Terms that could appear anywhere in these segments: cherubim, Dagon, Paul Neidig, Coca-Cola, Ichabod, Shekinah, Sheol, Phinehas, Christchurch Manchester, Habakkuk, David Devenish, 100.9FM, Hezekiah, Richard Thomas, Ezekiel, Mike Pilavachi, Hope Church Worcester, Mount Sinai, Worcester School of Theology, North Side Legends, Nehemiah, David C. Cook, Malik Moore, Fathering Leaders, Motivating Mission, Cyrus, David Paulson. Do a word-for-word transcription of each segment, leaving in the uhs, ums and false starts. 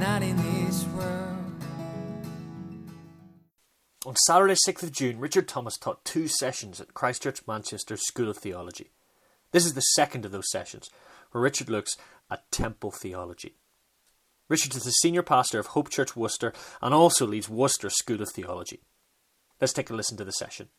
not in this world. On Saturday sixth of June, Richard Thomas taught two sessions at Christchurch Manchester School of Theology. This is the second of those sessions, where Richard looks at temple theology. Richard is the senior pastor of Hope Church Worcester and also leads Worcester School of Theology. Let's take a listen to the session.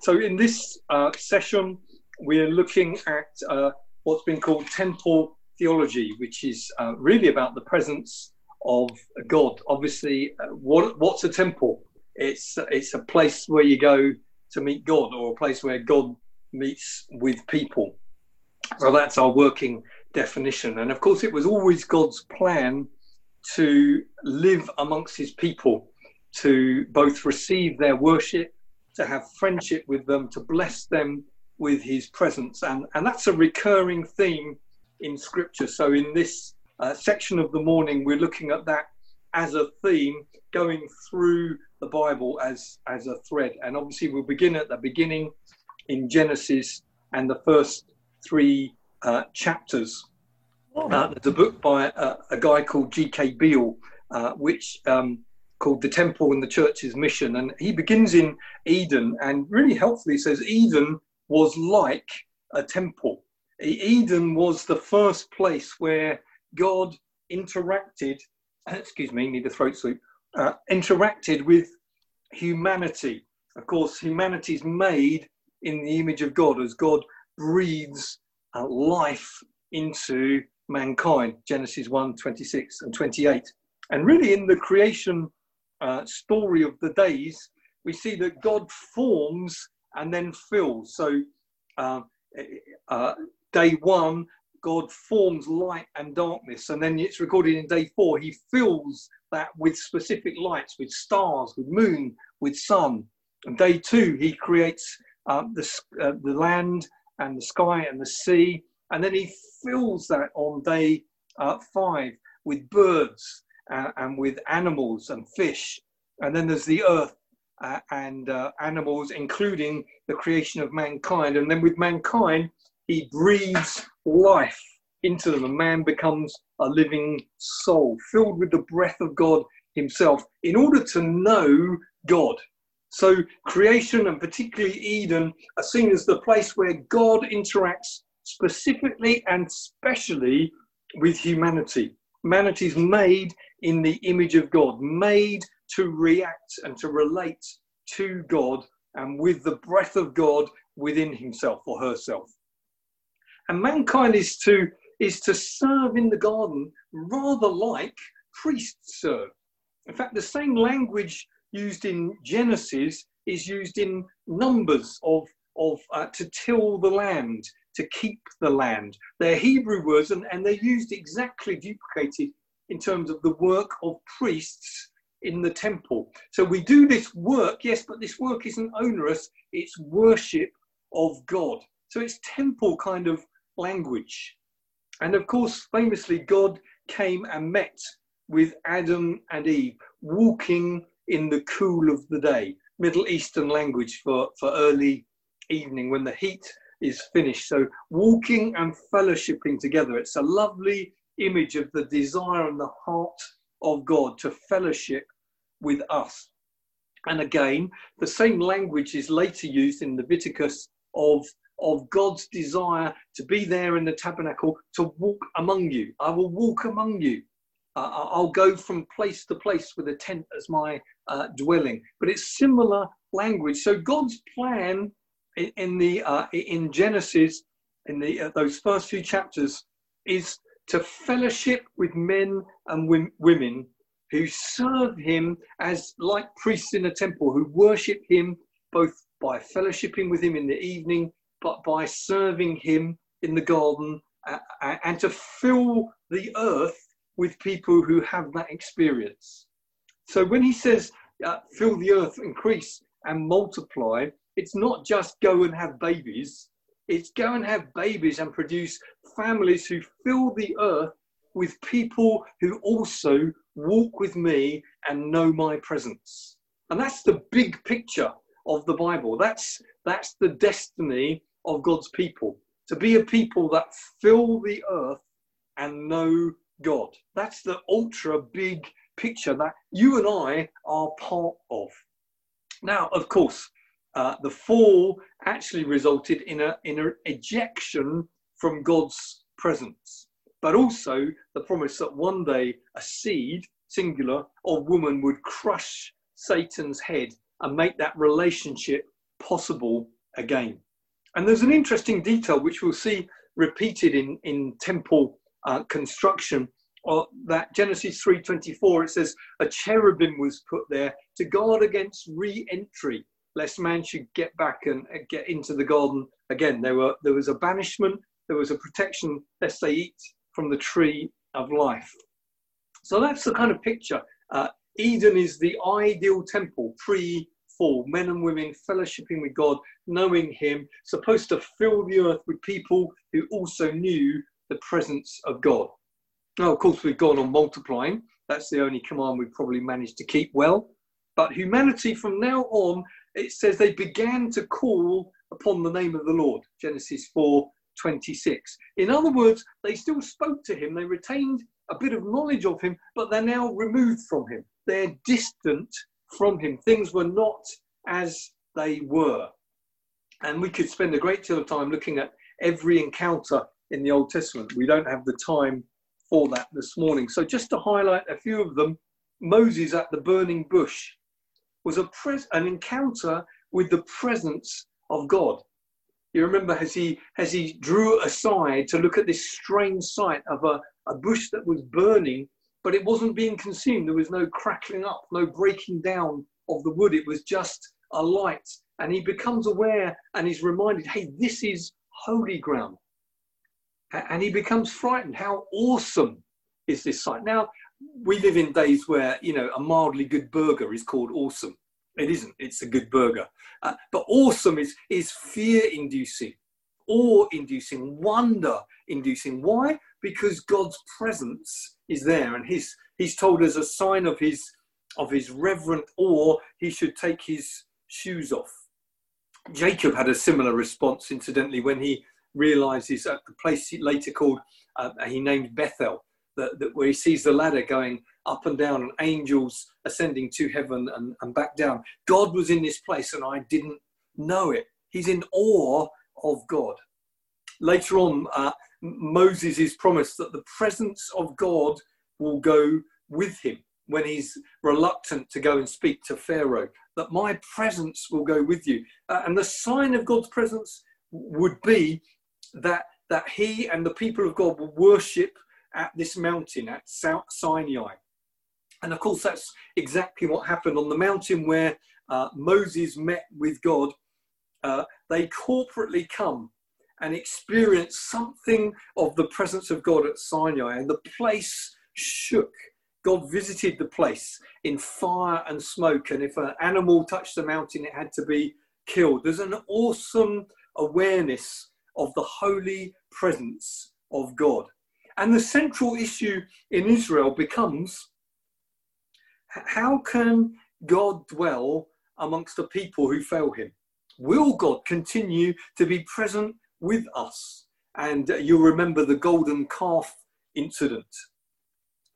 So in this uh, session, we're looking at uh, what's been called temple theology, which is uh, really about the presence of God. Obviously, uh, what, what's a temple? It's it's a place where you go to meet God, or a place where God meets with people. So that's our working definition. And of course, it was always God's plan to live amongst his people, to both receive their worship, to have friendship with them, to bless them with his presence. And, and that's a recurring theme in Scripture. So in this uh, section of the morning, we're looking at that as a theme going through the Bible as as a thread. And obviously we'll begin at the beginning in Genesis and the first three uh, chapters. Uh, there's a book by uh, a guy called G K Beale uh, which um, called The Temple and the Church's Mission, and he begins in Eden and really helpfully says Eden was like a temple. Eden was the first place where God interacted excuse me, need a throat sweep, uh, interacted with humanity. Of course, humanity is made in the image of God as God breathes uh, life into mankind, Genesis one, twenty-six and twenty-eight. And really in the creation uh, story of the days, we see that God forms and then fills. So uh, uh, day one, God forms light and darkness, and then it's recorded in day four, he fills that with specific lights, with stars, with moon, with sun. And day two, he creates uh, the, uh, the land and the sky and the sea, and then he fills that on day uh, five with birds uh, and with animals and fish. And then there's the earth uh, and uh, animals, including the creation of mankind. And then with mankind, he breathes life into them, and man becomes a living soul filled with the breath of God himself in order to know God. So creation, and particularly Eden, are seen as the place where God interacts specifically and specially with humanity. Humanity is made in the image of God, made to react and to relate to God and with the breath of God within himself or herself. And mankind is to is to serve in the garden rather like priests serve. In fact, the same language used in Genesis is used in Numbers of, of uh, to till the land, to keep the land. They're Hebrew words, and, and they're used exactly duplicated in terms of the work of priests in the temple. So we do this work, yes, but this work isn't onerous. It's worship of God. So it's temple kind of language. And of course, famously, God came and met with Adam and Eve, walking in the cool of the day, Middle Eastern language for, for early evening when the heat is finished. So walking and fellowshipping together. It's a lovely image of the desire and the heart of God to fellowship with us. And again, the same language is later used in Leviticus of of God's desire to be there in the tabernacle, to walk among you. I will walk among you. Uh, I'll go from place to place with a tent as my uh, dwelling. But it's similar language. So God's plan in, in the uh, in Genesis, in the uh, those first few chapters, is to fellowship with men and w- women who serve him as like priests in a temple, who worship him both by fellowshipping with him in the evening, but by serving him in the garden, uh, and to fill the earth with people who have that experience. So when he says, uh, fill the earth, increase and multiply, it's not just go and have babies. It's go and have babies and produce families who fill the earth with people who also walk with me and know my presence. And that's the big picture of the Bible. That's, that's the destiny of God's people, to be a people that fill the earth and know God. That's the ultra big picture that you and I are part of. Now, of course, uh, the fall actually resulted in a, in an ejection from God's presence, but also the promise that one day a seed, singular, of woman would crush Satan's head and make that relationship possible again. And there's an interesting detail which we'll see repeated in, in temple uh, construction, or that Genesis three twenty-four, it says, a cherubim was put there to guard against re-entry, lest man should get back and uh, get into the garden again. There were there was a banishment, there was a protection, lest they eat from the tree of life. So that's the kind of picture. Uh, Eden is the ideal temple, pre-fall, men and women fellowshipping with God, knowing him, supposed to fill the earth with people who also knew the presence of God. Now, of course, we've gone on multiplying. That's the only command we've probably managed to keep well. But humanity from now on, it says they began to call upon the name of the Lord, Genesis four twenty-six. In other words, they still spoke to him. They retained a bit of knowledge of him, but they're now removed from him. They're distant from him. Things were not as they were. And we could spend a great deal of time looking at every encounter in the Old Testament. We don't have the time for that this morning. So just to highlight a few of them, Moses at the burning bush was a pres- an encounter with the presence of God. You remember as he, as he drew aside to look at this strange sight of a, a bush that was burning, but it wasn't being consumed. There was no crackling up, no breaking down of the wood. It was just a light. And he becomes aware and he's reminded, hey, this is holy ground. And he becomes frightened. How awesome is this sight? Now, we live in days where, you know, a mildly good burger is called awesome. It isn't. It's a good burger. Uh, but awesome is, is fear-inducing, awe-inducing, wonder-inducing. Why? Because God's presence is there. And he's, he's told as a sign of his, of his reverent awe, he should take his shoes off. Jacob had a similar response, incidentally, when he realizes at the place he later called, uh, he named Bethel, that, that where he sees the ladder going up and down and angels ascending to heaven and, and back down. God was in this place and I didn't know it. He's in awe of God. Later on, uh, Moses is promised that the presence of God will go with him when he's reluctant to go and speak to Pharaoh, that my presence will go with you. Uh, and the sign of God's presence would be that that he and the people of God will worship at this mountain, at Mount Sinai. And of course, that's exactly what happened on the mountain where uh, Moses met with God. Uh, they corporately come and experience something of the presence of God at Sinai. And the place shook. God visited the place in fire and smoke. And if an animal touched the mountain, it had to be killed. There's an awesome awareness of the holy presence of God. And the central issue in Israel becomes, how can God dwell amongst a people who fail him? Will God continue to be present with us? And uh, you'll remember the golden calf incident,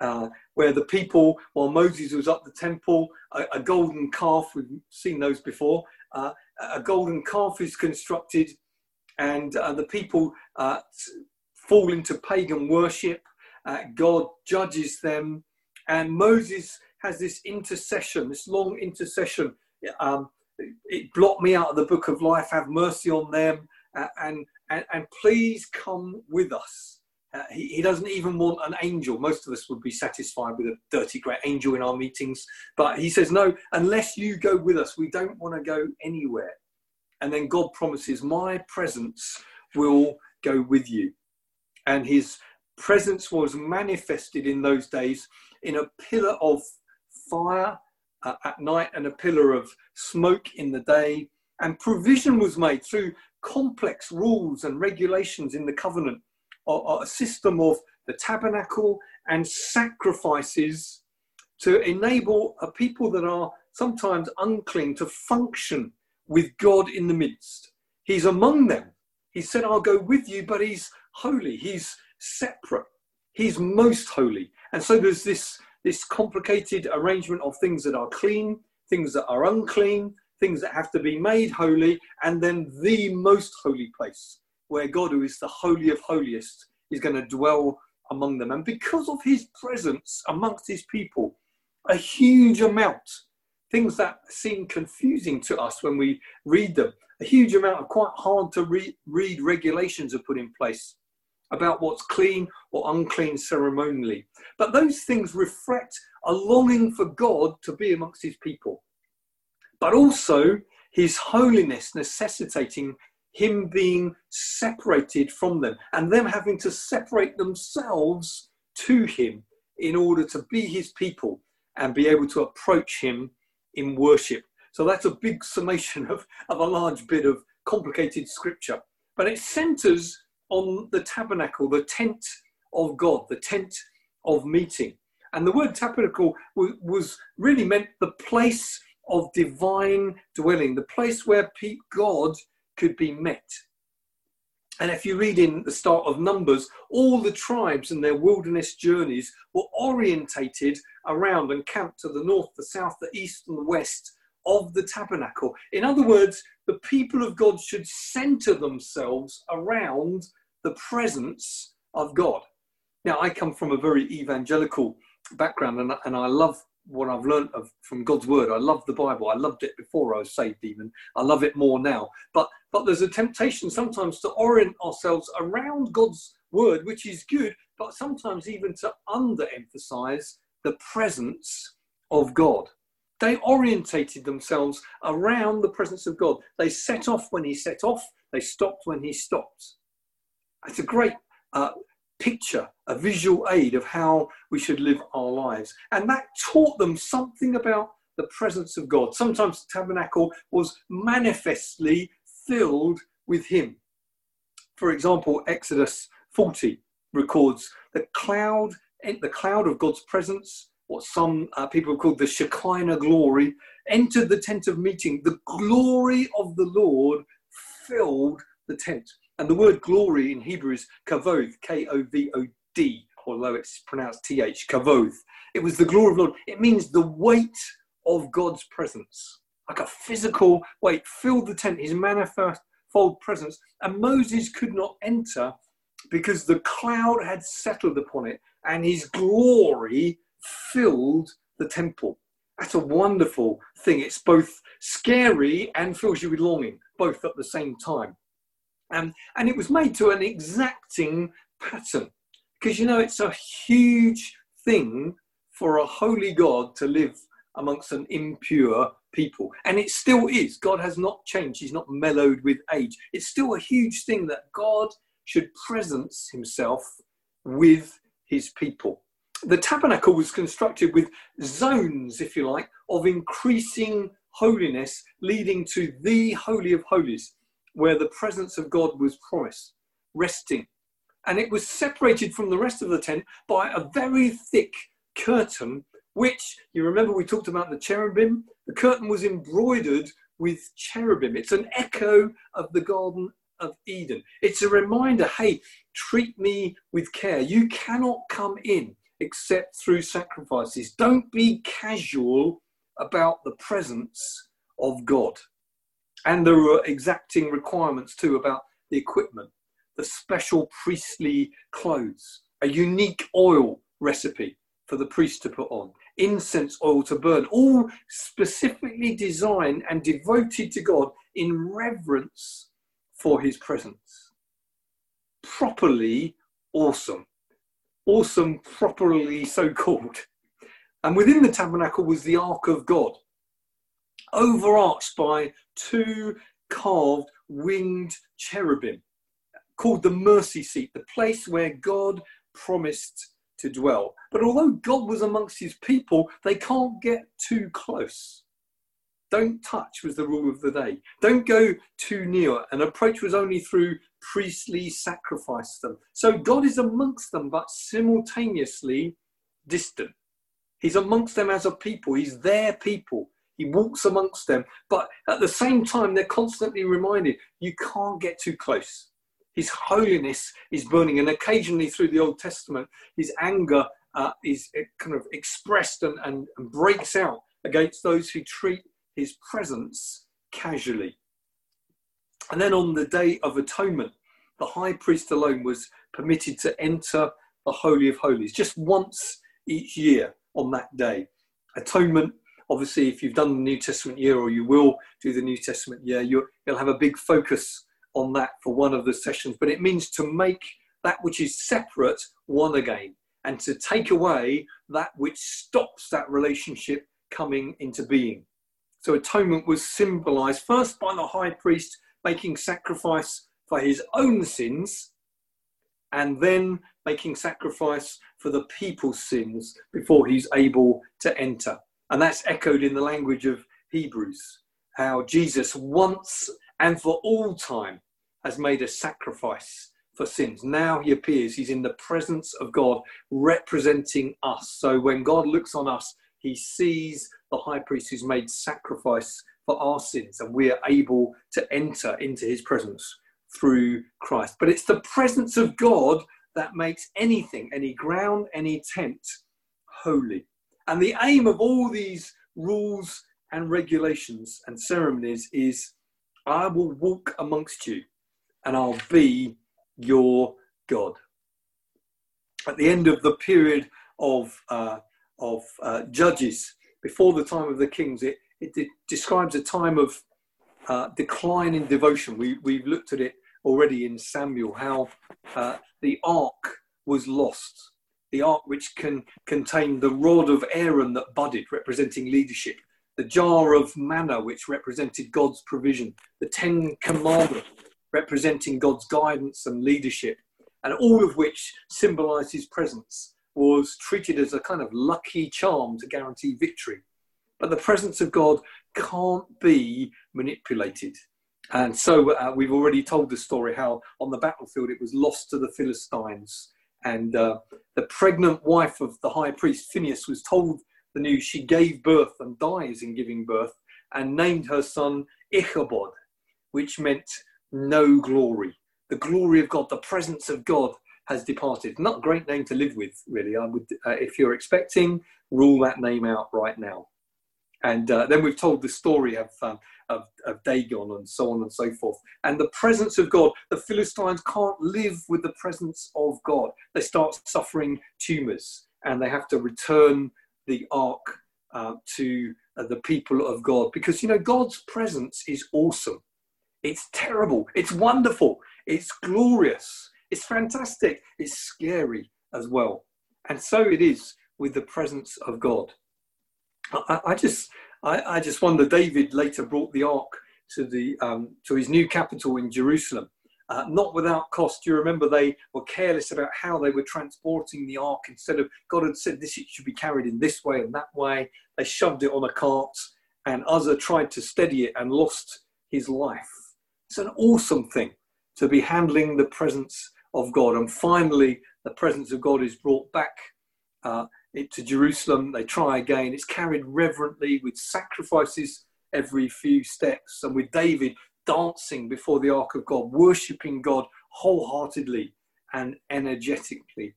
uh, where the people, while Moses was up the temple, a, a golden calf, we've seen those before, uh, a golden calf is constructed and uh, the people uh, fall into pagan worship. Uh, God judges them. And Moses has this intercession, this long intercession. Um, it blot me out of the book of life. Have mercy on them. Uh, and, and and please come with us. Uh, he, he doesn't even want an angel. Most of us would be satisfied with a dirty great angel in our meetings. But he says, no, unless you go with us, we don't want to go anywhere. And then God promises, my presence will go with you. And his presence was manifested in those days in a pillar of fire uh, at night and a pillar of smoke in the day. and provision was made through complex rules and regulations in the covenant, or, or a system of the tabernacle and sacrifices to enable a people that are sometimes unclean to function with God in the midst. He's among them. He said, I'll go with you, but he's holy. He's separate. He's most holy. And so there's this, this complicated arrangement of things that are clean, things that are unclean, things that have to be made holy, and then the most holy place where God, who is the Holy of Holiest, is going to dwell among them. And because of his presence amongst his people, a huge amount, things that seem confusing to us when we read them, a huge amount of quite hard to re- read regulations are put in place about what's clean or unclean ceremonially. But those things reflect a longing for God to be amongst his people, but also his holiness necessitating him being separated from them and them having to separate themselves to him in order to be his people and be able to approach him in worship. So that's a big summation of, of a large bit of complicated scripture. But it centers on the tabernacle, the tent of God, the tent of meeting. And the word tabernacle was, was really meant the place of divine dwelling, the place where God could be met. And if you read in the start of Numbers, all the tribes and their wilderness journeys were orientated around and camped to the north, the south, the east and the west of the tabernacle. In other words, the people of God should center themselves around the presence of God. Now, I come from a very evangelical background, and, and I love what I've learned of, from God's word. I love the Bible. I loved it before I was saved even. I love it more now. But but there's a temptation sometimes to orient ourselves around God's word, which is good, but sometimes even to underemphasize the presence of God. They orientated themselves around the presence of God. They set off when he set off. They stopped when he stopped. It's a great uh, picture, a visual aid of how we should live our lives. And that taught them something about the presence of God. Sometimes the tabernacle was manifestly filled with him. For example, Exodus forty records the cloud, the cloud of God's presence, what some uh, people have called the Shekinah glory, entered the tent of meeting. The glory of the Lord filled the tent. And the word glory in Hebrew is kavod, K O V O D, although it's pronounced T H, kavod. It was the glory of the Lord. It means the weight of God's presence, like a physical weight, filled the tent, his manifold presence. And Moses could not enter because the cloud had settled upon it and his glory filled the temple. That's a wonderful thing. It's both scary and fills you with longing, both at the same time. Um, and it was made to an exacting pattern, because, you know, it's a huge thing for a holy God to live amongst an impure people. And it still is. God has not changed. He's not mellowed with age. It's still a huge thing that God should presence himself with his people. The tabernacle was constructed with zones, if you like, of increasing holiness, leading to the Holy of Holies, where the presence of God was promised, resting. And it was separated from the rest of the tent by a very thick curtain, which, you remember we talked about the cherubim? The curtain was embroidered with cherubim. It's an echo of the Garden of Eden. It's a reminder, hey, treat me with care. You cannot come in except through sacrifices. Don't be casual about the presence of God. And there were exacting requirements too about the equipment, the special priestly clothes, a unique oil recipe for the priest to put on, incense oil to burn, all specifically designed and devoted to God in reverence for his presence. Properly awesome. Awesome, properly so-called. And within the tabernacle was the Ark of God, overarched by two carved winged cherubim, called the mercy seat, the place where God promised to dwell. But although God was amongst his people, they can't get too close. Don't touch was the rule of the day. Don't go too near. An approach was only through priestly sacrifice to them. So God is amongst them, but simultaneously distant. He's amongst them as a people. He's their people. He walks amongst them. But at the same time, they're constantly reminded, you can't get too close. His holiness is burning. And occasionally through the Old Testament, his anger uh, is kind of expressed and, and, and breaks out against those who treat his presence casually. And then on the Day of Atonement, the high priest alone was permitted to enter the Holy of Holies just once each year on that day. Atonement, obviously, if you've done the New Testament year, or you will do the New Testament year, you'll, you'll have a big focus on that for one of the sessions. But it means to make that which is separate one again, and to take away that which stops that relationship coming into being. So atonement was symbolized first by the high priest making sacrifice for his own sins, and then making sacrifice for the people's sins before he's able to enter. And that's echoed in the language of Hebrews, how Jesus once and for all time has made a sacrifice for sins. Now he appears, he's in the presence of God representing us. So when God looks on us, he sees the high priest who's made sacrifice for our sins, and we are able to enter into his presence through Christ. But it's the presence of God that makes anything, any ground, any tent, holy. And the aim of all these rules and regulations and ceremonies is, I will walk amongst you and I'll be your God. At the end of the period of uh, of uh, Judges, before the time of the kings, it, it de- describes a time of uh, decline in devotion. We, we've looked at it already in Samuel, how uh, the ark was lost. The ark which can contain the rod of Aaron that budded, representing leadership, the jar of manna, which represented God's provision, the Ten Commandments, representing God's guidance and leadership, and all of which symbolise his presence, was treated as a kind of lucky charm to guarantee victory. But the presence of God can't be manipulated. And so uh, we've already told the story how on the battlefield it was lost to the Philistines. And uh, the pregnant wife of the high priest, Phinehas, was told the news. She gave birth and dies in giving birth, and named her son Ichabod, which meant no glory. The glory of God, the presence of God, has departed. Not a great name to live with, really. I would, uh, if you're expecting, rule that name out right now. And uh, then we've told the story of, um, of, of Dagon and so on and so forth. And the presence of God, the Philistines can't live with the presence of God. They start suffering tumours, and they have to return the ark uh, to uh, the people of God. Because, you know, God's presence is awesome. It's terrible. It's wonderful. It's glorious. It's fantastic. It's scary as well. And so it is with the presence of God. I, I just, I, I just wonder. David later brought the ark to the um, to his new capital in Jerusalem, uh, not without cost. You remember they were careless about how they were transporting the ark. Instead of, God had said this, it should be carried in this way and that way, they shoved it on a cart, and Uzzah tried to steady it and lost his life. It's an awesome thing to be handling the presence of God. And finally, the presence of God is brought back. Uh, It to Jerusalem, they try again. It's carried reverently with sacrifices every few steps, and with David dancing before the ark of God, worshipping God wholeheartedly and energetically.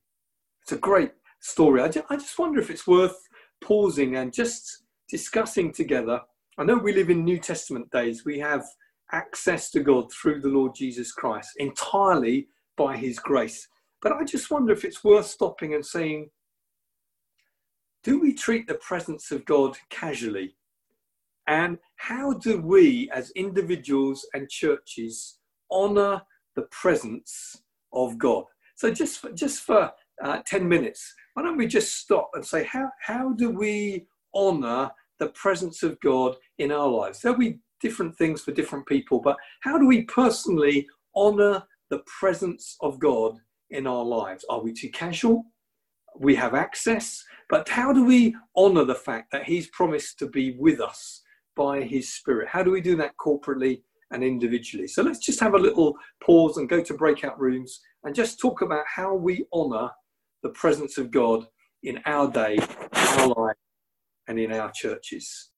It's a great story. I just wonder if it's worth pausing and just discussing together. I know we live in New Testament days. We have access to God through the Lord Jesus Christ, entirely by his grace. But I just wonder if it's worth stopping and saying, do we treat the presence of God casually? And how do we, as individuals and churches, honour the presence of God? So just for, just for uh, ten minutes, why don't we just stop and say, how, how do we honour the presence of God in our lives? There'll be different things for different people, but how do we personally honour the presence of God in our lives? Are we too casual? We have access, but how do we honour the fact that he's promised to be with us by his Spirit. How do we do that corporately and individually? So let's just have a little pause and go to breakout rooms and just talk about how we honour the presence of God in our day, our life, and in our churches.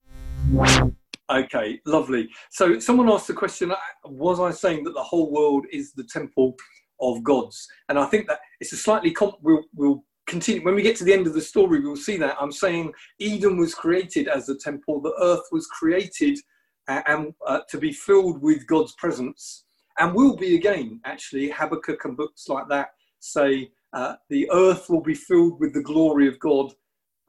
Okay, lovely. So someone asked the question, was I saying that the whole world is the temple of God's? And I think that it's a slightly, comp- we'll, we'll continue. When we get to the end of the story, we'll see that. I'm saying Eden was created as a temple. The earth was created uh, and uh, to be filled with God's presence, and will be again, actually. Habakkuk and books like that say uh, the earth will be filled with the glory of God,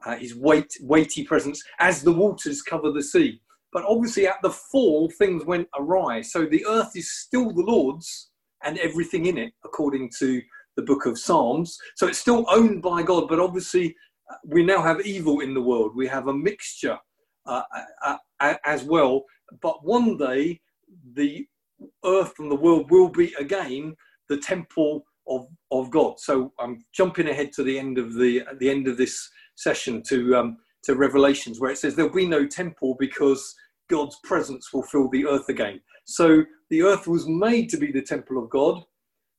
uh, his weight, weighty presence, as the waters cover the sea. But obviously at the fall, things went awry. So the earth is still the Lord's and everything in it, according to the book of Psalms. So it's still owned by God, but obviously we now have evil in the world. We have a mixture uh, uh, uh, as well. But one day the earth and the world will be again the temple of, of God. So I'm jumping ahead to the end of the, at the end of this session to... Um, to Revelations, where it says there'll be no temple because God's presence will fill the earth again. So the earth was made to be the temple of God.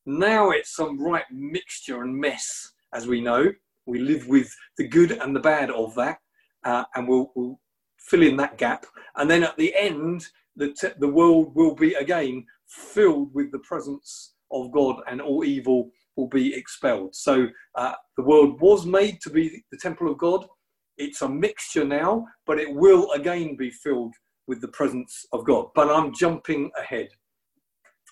Now it's some right mixture and mess, as we know. We live with the good and the bad of that, uh, and we'll, we'll fill in that gap. And then at the end, the, te- the world will be again filled with the presence of God, and all evil will be expelled. So uh, the world was made to be the temple of God. It's a mixture now, but it will again be filled with the presence of God. But I'm jumping ahead,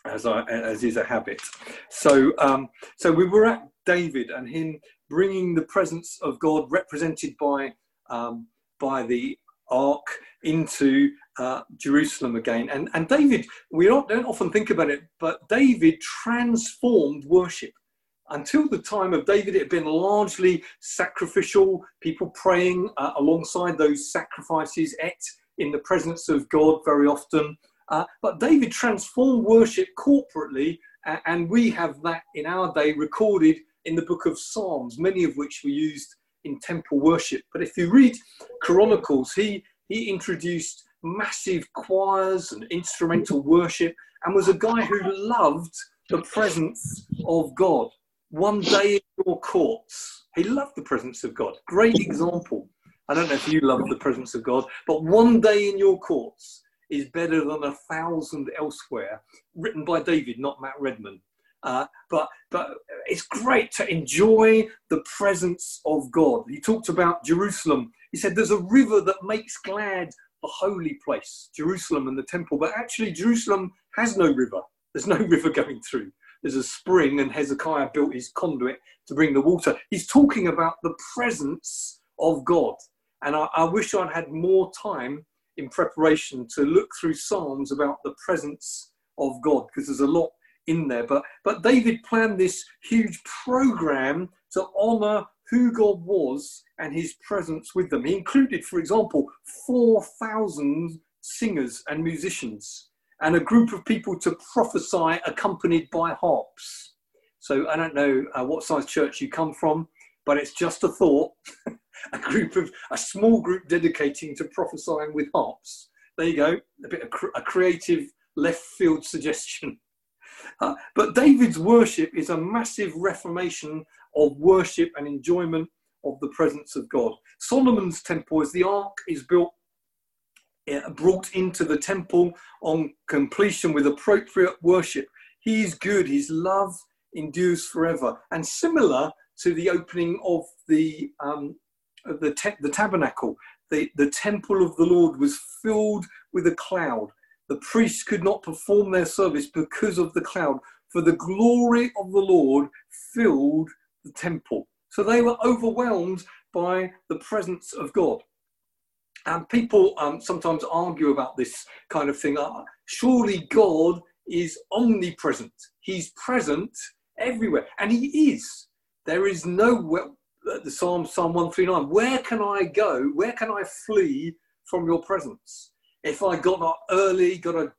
as I, as is a habit. So, um, so we were at David and him bringing the presence of God, represented by um, by the ark, into uh, Jerusalem again. And and David, we don't, don't often think about it, but David transformed worship. Until the time of David, it had been largely sacrificial, people praying uh, alongside those sacrifices, et in the presence of God very often. Uh, but David transformed worship corporately, uh, and we have that in our day recorded in the book of Psalms, many of which were used in temple worship. But if you read Chronicles, he, he introduced massive choirs and instrumental worship, and was a guy who loved the presence of God. One day in your courts. He loved the presence of God. Great example. I don't know if you love the presence of God, but one day in your courts is better than a thousand elsewhere. Written by David, not Matt Redman. Uh, but but it's great to enjoy the presence of God. He talked about Jerusalem. He said there's a river that makes glad the holy place, Jerusalem and the temple. But actually Jerusalem has no river. There's no river going through. There's a spring, and Hezekiah built his conduit to bring the water. He's talking about the presence of God. And I, I wish I'd had more time in preparation to look through Psalms about the presence of God, because there's a lot in there. But, but David planned this huge program to honour who God was and his presence with them. He included, for example, four thousand singers and musicians, and a group of people to prophesy accompanied by harps. So I don't know uh, what size church you come from, but it's just a thought. a group of, a small group dedicating to prophesying with harps. There you go, a bit of cr- a creative left field suggestion. Uh, but David's worship is a massive reformation of worship and enjoyment of the presence of God. Solomon's temple, as the ark is built, brought into the temple on completion with appropriate worship. He is good. His love endures forever. And similar to the opening of the um, the, te- the tabernacle, the, the temple of the Lord was filled with a cloud. The priests could not perform their service because of the cloud, for the glory of the Lord filled the temple. So they were overwhelmed by the presence of God. And people um, sometimes argue about this kind of thing. Uh, surely God is omnipresent. He's present everywhere. And he is. There is no, well, the Psalm, Psalm one thirty-nine, where can I go? Where can I flee from your presence? If I got up early, got a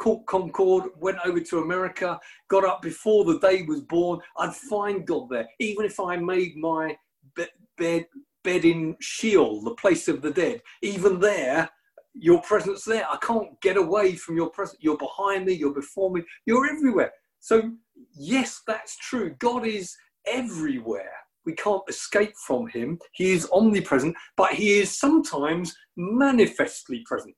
caught Concord, went over to America, got up before the day was born, I'd find God there. Even if I made my be- bed... bed in Sheol, the place of the dead, even there your presence there. I can't get away from your presence. You're behind me. You're before me. You're everywhere. So yes, that's true. God is everywhere. We can't escape from him. He is omnipresent, but he is sometimes manifestly present.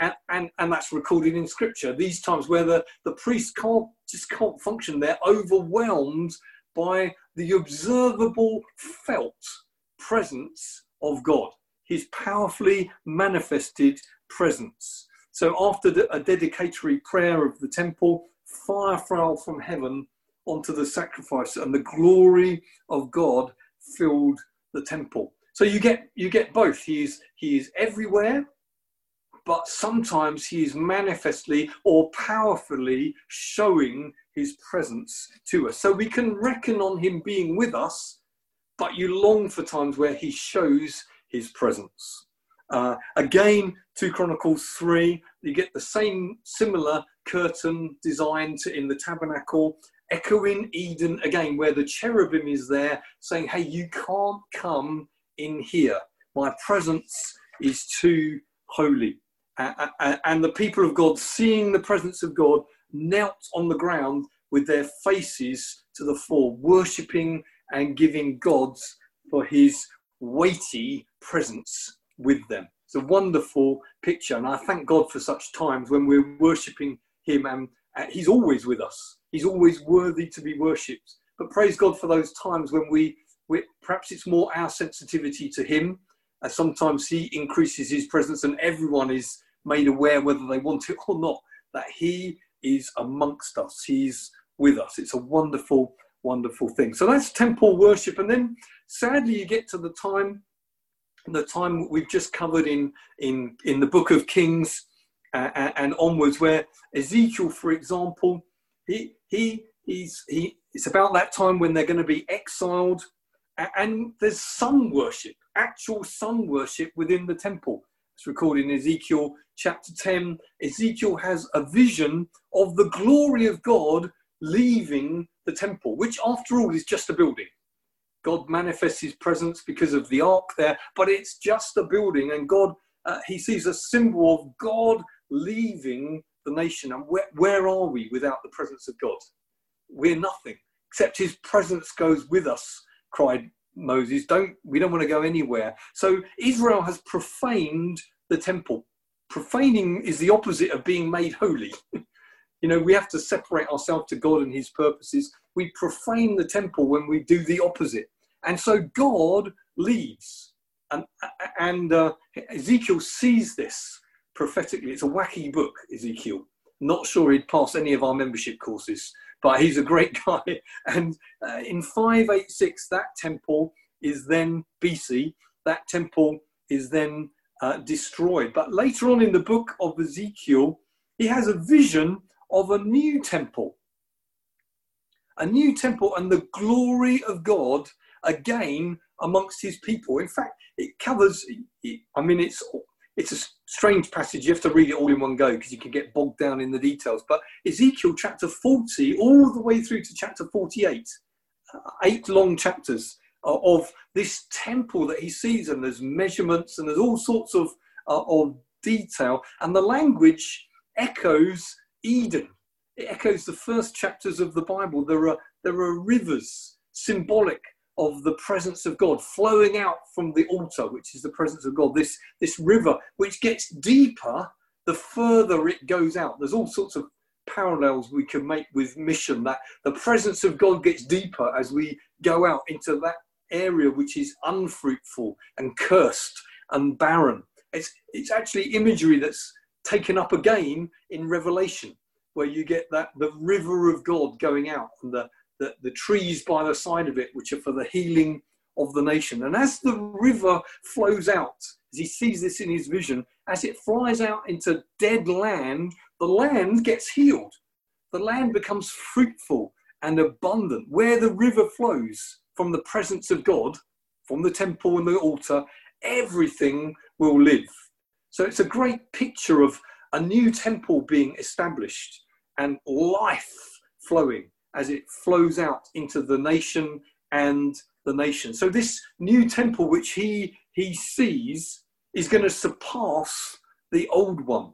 And, and, and that's recorded in scripture. These times where the, the priests can't, just can't function. They're overwhelmed by the observable, felt presence of God. His powerfully manifested presence. So after the, a dedicatory prayer of the temple, fire fell from heaven onto the sacrifice, and the glory of God filled the temple. So you get you get both. He is, he is everywhere, but sometimes he is manifestly or powerfully showing his presence to us. So we can reckon on him being with us, but you long for times where he shows his presence. Uh, again, two Chronicles three, you get the same similar curtain design to in the tabernacle, echoing Eden again, where the cherubim is there saying, hey, you can't come in here. My presence is too holy. Uh, uh, and the people of God, seeing the presence of God, knelt on the ground with their faces to the floor, worshipping and giving God for his weighty presence with them. It's a wonderful picture. And I thank God for such times when we're worshipping him, and uh, he's always with us. He's always worthy to be worshipped. But praise God for those times when we, we perhaps it's more our sensitivity to him. Uh, sometimes he increases his presence and everyone is made aware, whether they want it or not, that he is amongst us. He's with us. It's a wonderful, wonderful thing. So that's temple worship. And then sadly, you get to the time, the time we've just covered in, in, in the book of Kings uh, and, and onwards, where Ezekiel, for example, he, he, he's, he, it's about that time when they're going to be exiled, and there's sun worship, actual sun worship within the temple. It's recorded in Ezekiel chapter ten. Ezekiel has a vision of the glory of God leaving the temple, which after all is just a building. God manifests his presence because of the ark there, but it's just a building, and God, uh, he sees a symbol of God leaving the nation. And where, where are we without the presence of God? We're nothing, except his presence goes with us, cried Moses. Don't, we don't want to go anywhere. So Israel has profaned the temple. Profaning is the opposite of being made holy. You know, we have to separate ourselves to God and his purposes. We profane the temple when we do the opposite. And so God leaves. And, and uh, Ezekiel sees this prophetically. It's a wacky book, Ezekiel. Not sure he'd pass any of our membership courses, but he's a great guy. And uh, in five eighty-six, that temple is then, B C, that temple is then uh, destroyed. But later on in the book of Ezekiel, he has a vision of a new temple, a new temple and the glory of God again amongst his people. In fact, it covers, I mean, it's it's a strange passage. You have to read it all in one go because you can get bogged down in the details. But Ezekiel chapter forty, all the way through to chapter forty-eight, eight long chapters of this temple that he sees, and there's measurements and there's all sorts of, uh, of detail. And the language echoes Eden. It echoes the first chapters of the Bible. There are there are rivers symbolic of the presence of God flowing out from the altar, which is the presence of God. This this river, which gets deeper the further it goes out. There's all sorts of parallels we can make with mission, that the presence of God gets deeper as we go out into that area which is unfruitful and cursed and barren. It's it's actually imagery that's taken up again in Revelation, where you get that the river of God going out, and the, the, the trees by the side of it, which are for the healing of the nation. And as the river flows out, as he sees this in his vision, as it flies out into dead land, the land gets healed. The land becomes fruitful and abundant. Where the river flows from the presence of God, from the temple and the altar, everything will live. So it's a great picture of a new temple being established and life flowing as it flows out into the nation and the nation. So this new temple, which he he sees, is going to surpass the old one.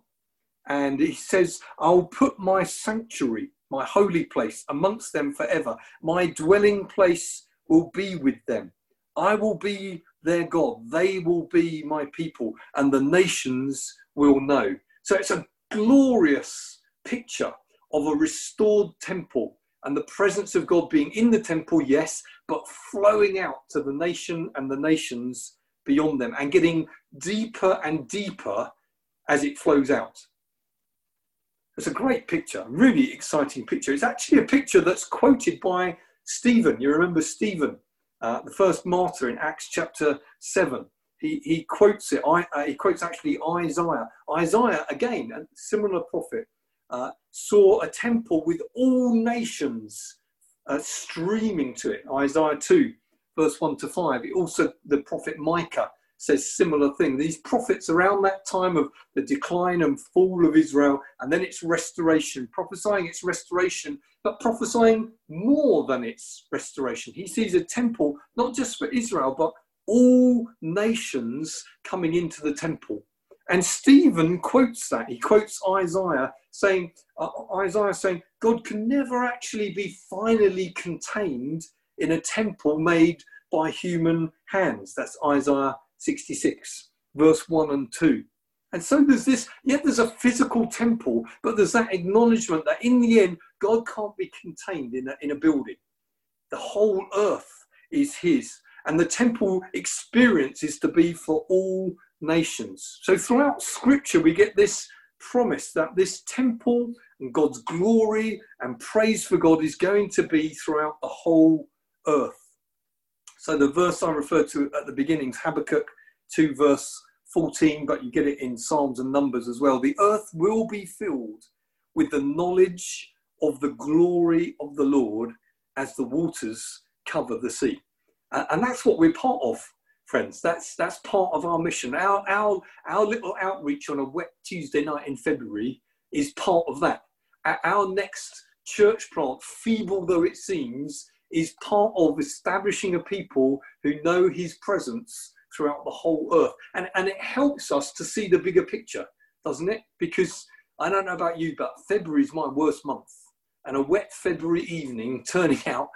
And he says, I'll put my sanctuary, my holy place, amongst them forever. My dwelling place will be with them. I will be their God. They will be my people, and the nations will know. So it's a glorious picture of a restored temple and the presence of God being in the temple, yes, but flowing out to the nation and the nations beyond them and getting deeper and deeper as it flows out. It's a great picture, really exciting picture. It's actually a picture that's quoted by Stephen. You remember Stephen, uh, the first martyr in Acts chapter seven. He, he quotes it. I, uh, he quotes actually Isaiah. Isaiah, again, a similar prophet, uh, saw a temple with all nations uh, streaming to it. Isaiah two, verse one to five. It also, the prophet Micah says similar thing. These prophets around that time of the decline and fall of Israel, and then its restoration, prophesying its restoration, but prophesying more than its restoration. He sees a temple, not just for Israel, but all nations coming into the temple. And Stephen quotes that. He quotes Isaiah saying, uh, Isaiah saying, God can never actually be finally contained in a temple made by human hands. That's Isaiah sixty-six, verse one and two. And so there's this, yet there's a physical temple, but there's that acknowledgement that in the end, God can't be contained in a, in a building. The whole earth is his. And the temple experience is to be for all nations. So throughout Scripture, we get this promise that this temple and God's glory and praise for God is going to be throughout the whole earth. So the verse I referred to at the beginning, Habakkuk two, verse fourteen, but you get it in Psalms and Numbers as well. The earth will be filled with the knowledge of the glory of the Lord as the waters cover the sea. And that's what we're part of, friends. That's that's part of our mission. Our, our, our little outreach on a wet Tuesday night in February is part of that. Our next church plant, feeble though it seems, is part of establishing a people who know his presence throughout the whole earth. And, and it helps us to see the bigger picture, doesn't it? Because I don't know about you, but February is my worst month. And a wet February evening turning out,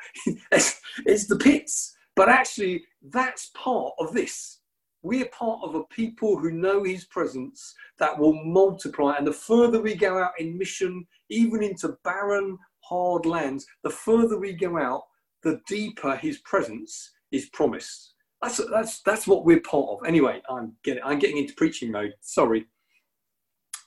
it's, it's the pits. But actually, that's part of this. We're part of a people who know his presence that will multiply. And the further we go out in mission, even into barren, hard lands, the further we go out, the deeper his presence is promised. That's that's that's what we're part of. Anyway, I'm getting I'm getting into preaching mode. Sorry,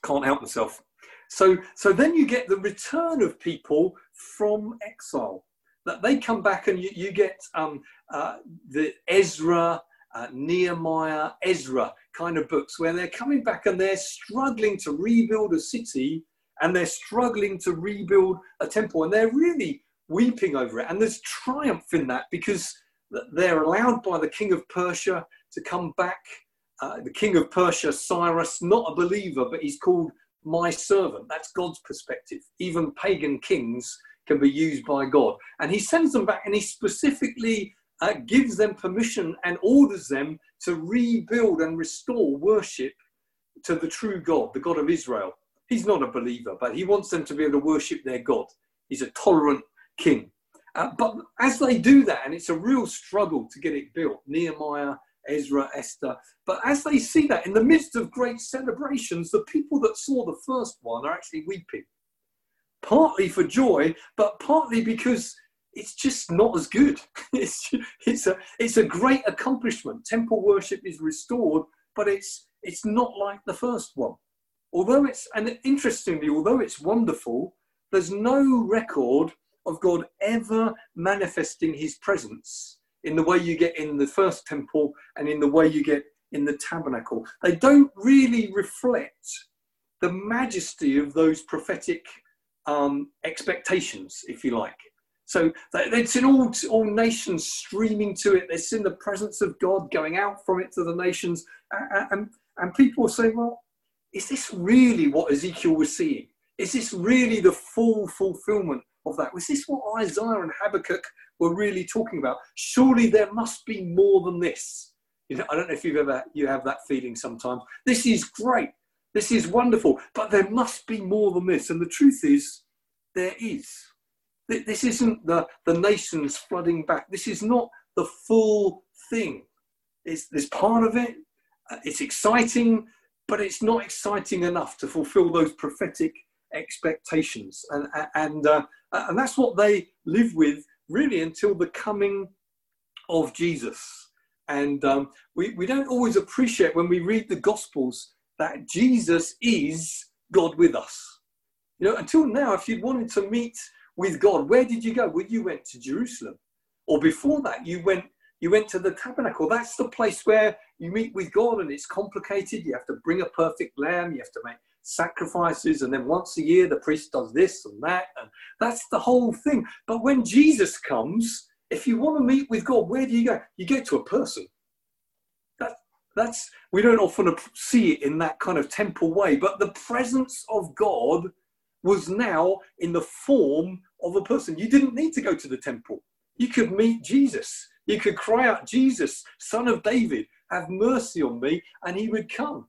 can't help myself. So so then you get the return of people from exile. That they come back and you, you get um, uh, the Ezra, uh, Nehemiah, Ezra kind of books where they're coming back and they're struggling to rebuild a city and they're struggling to rebuild a temple and they're really weeping over it. And there's triumph in that because they're allowed by the king of Persia to come back. Uh, the king of Persia, Cyrus, not a believer, but he's called my servant. That's God's perspective. Even pagan kings can be used by God. And he sends them back and he specifically uh, gives them permission and orders them to rebuild and restore worship to the true God, the God of Israel. He's not a believer, but he wants them to be able to worship their God. He's a tolerant king. Uh, but as they do that, and it's a real struggle to get it built, Nehemiah, Ezra, Esther, but as they see that in the midst of great celebrations, the people that saw the first one are actually weeping. Partly for joy, but partly because it's just not as good. It's it's a it's a great accomplishment. Temple worship is restored, but it's it's not like the first one. Although it's and interestingly, although it's wonderful, there's no record of God ever manifesting his presence in the way you get in the first temple and in the way you get in the tabernacle. They don't really reflect the majesty of those prophetic Um, expectations, if you like. So it's in all, all nations streaming to it. It's in the presence of God going out from it to the nations. And, and, and people say, well, is this really what Ezekiel was seeing? Is this really the full fulfillment of that? Was this what Isaiah and Habakkuk were really talking about? Surely there must be more than this. You know, I don't know if you've ever, you have that feeling sometimes. This is great. This is wonderful. But there must be more than this. And the truth is, there is. This isn't the, the nations flooding back. This is not the full thing. It's, there's part of it. It's exciting, but it's not exciting enough to fulfill those prophetic expectations. And, and, uh, and that's what they live with, really, until the coming of Jesus. And um, we, we don't always appreciate when we read the Gospels that Jesus is God with us. You know, until now, if you'd wanted to meet with God, where did you go? Well, you went to Jerusalem. Or before that, you went you went to the tabernacle. That's the place where you meet with God, and it's complicated. You have to bring a perfect lamb. You have to make sacrifices. And then once a year, the priest does this and that. And that's the whole thing. But when Jesus comes, if you want to meet with God, where do you go? You go to a person. That, that's we don't often see it in that kind of temple way. But the presence of God was now in the form of a person. You didn't need to go to the temple. You could meet Jesus. You could cry out, Jesus, Son of David, have mercy on me, and he would come.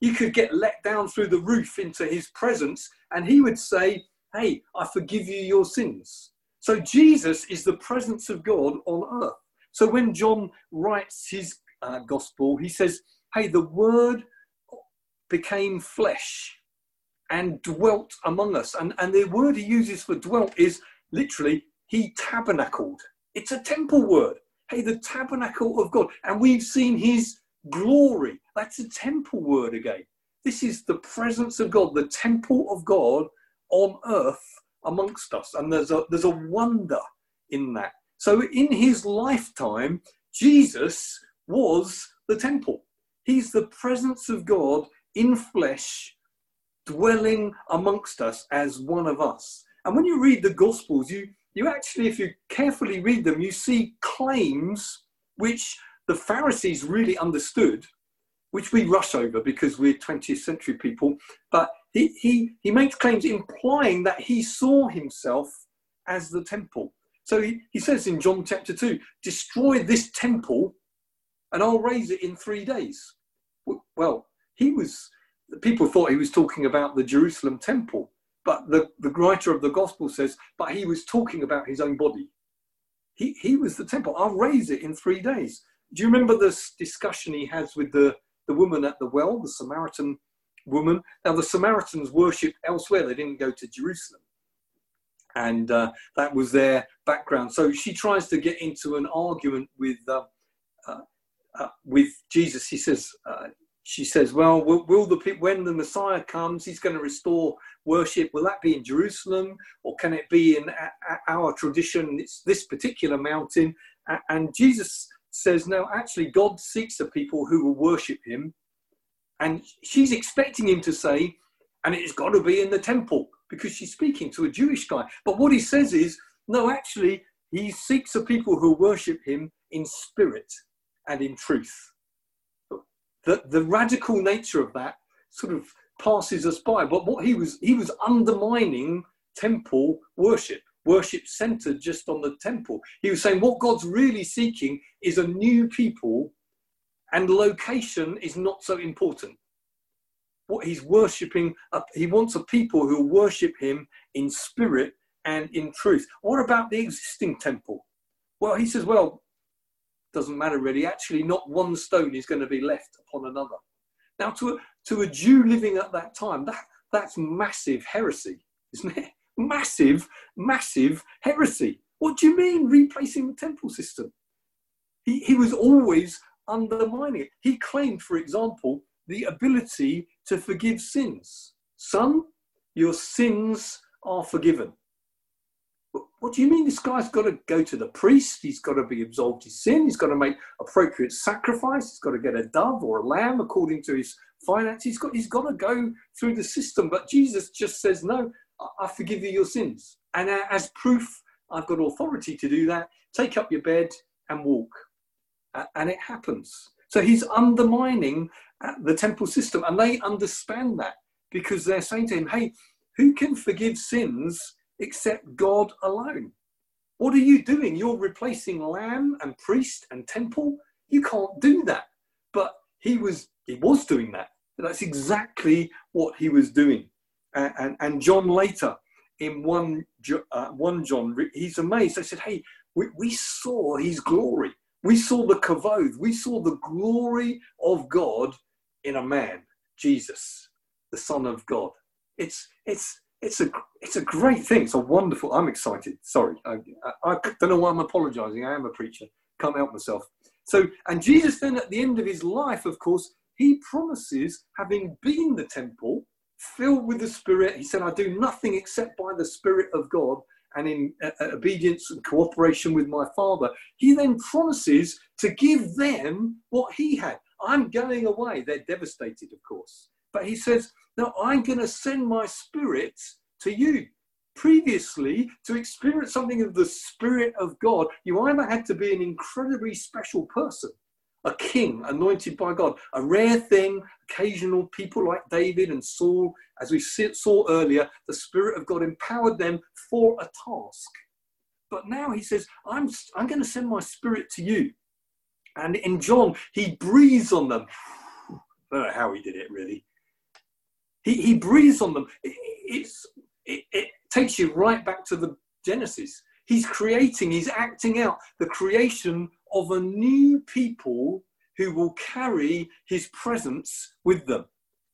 You could get let down through the roof into his presence, and he would say, hey, I forgive you your sins. So Jesus is the presence of God on earth. So when John writes his uh, gospel, he says, hey, the word became flesh and dwelt among us. And, and the word he uses for dwelt is literally, he tabernacled. It's a temple word. Hey, the tabernacle of God. And we've seen his glory. That's a temple word again. This is the presence of God, the temple of God on earth amongst us. And there's a, there's a wonder in that. So in his lifetime, Jesus was the temple. He's the presence of God in flesh, dwelling amongst us as one of us. And when you read the Gospels, you you actually, if you carefully read them, you see claims which the Pharisees really understood, which we rush over because we're twentieth century people. But he he he makes claims implying that he saw himself as the temple. So he, he says in John chapter two, destroy this temple and I'll raise it in three days. Well, he was... people thought he was talking about the Jerusalem temple, but the, the writer of the gospel says, but he was talking about his own body. He he was the temple. I'll raise it in three days. Do you remember this discussion he has with the, the woman at the well, the Samaritan woman? Now, the Samaritans worshipped elsewhere. They didn't go to Jerusalem. And uh, that was their background. So she tries to get into an argument with, uh, uh, uh, with Jesus. He says... Uh, She says, well, will, will the people, when the Messiah comes, he's going to restore worship. Will that be in Jerusalem, or can it be in a, a, our tradition? It's this particular mountain. A, and Jesus says, no, actually, God seeks a people who will worship him. And she's expecting him to say, and it's got to be in the temple, because she's speaking to a Jewish guy. But what he says is, no, actually, he seeks a people who worship him in spirit and in truth. The, the radical nature of that sort of passes us by. But what he was, he was undermining temple worship, worship centered just on the temple. He was saying what God's really seeking is a new people, and location is not so important. What he's worshiping, uh, he wants a people who worship him in spirit and in truth. What about the existing temple? Well, he says, well, doesn't matter really. Actually, not one stone is going to be left upon another. Now, to a, to a Jew living at that time, that that's massive heresy, isn't it? Massive, massive heresy. What do you mean replacing the temple system? He he was always undermining it. He claimed, for example, the ability to forgive sins. Son, your sins are forgiven. What do you mean this guy's got to go to the priest? He's got to be absolved his sin. He's got to make appropriate sacrifice. He's got to get a dove or a lamb according to his finances. He's got, he's got to go through the system. But Jesus just says, no, I forgive you your sins. And as proof, I've got authority to do that. Take up your bed and walk. And it happens. So he's undermining the temple system. And they understand that because they're saying to him, hey, who can forgive sins except God alone? What are you doing? You're replacing lamb and priest and temple. You can't do that. But he was he was doing that. That's exactly what he was doing. And, and, and John later, in one, uh, one John, he's amazed. They said, hey, we, we saw his glory. We saw the kavod. We saw the glory of God in a man, Jesus, the Son of God. It's it's it's a it's a great thing. It's a wonderful. I'm excited. Sorry, I, I, I don't know why I'm apologising. I am a preacher. Can't help myself. So, and Jesus then at the end of his life, of course, he promises, having been the temple, filled with the Spirit, he said, I do nothing except by the Spirit of God and in uh, obedience and cooperation with my Father. He then promises to give them what he had. I'm going away. They're devastated, of course. But he says, no, I'm going to send my Spirit to you. Previously, to experience something of the Spirit of God, you either had to be an incredibly special person, a king anointed by God, a rare thing, occasional people like David and Saul, as we saw earlier, the Spirit of God empowered them for a task. But now he says, I'm, I'm going to send my Spirit to you. And in John, he breathes on them. I don't know how he did it, really. He, he breathes on them. It, it's... It, it takes you right back to the Genesis. He's creating, he's acting out the creation of a new people who will carry his presence with them.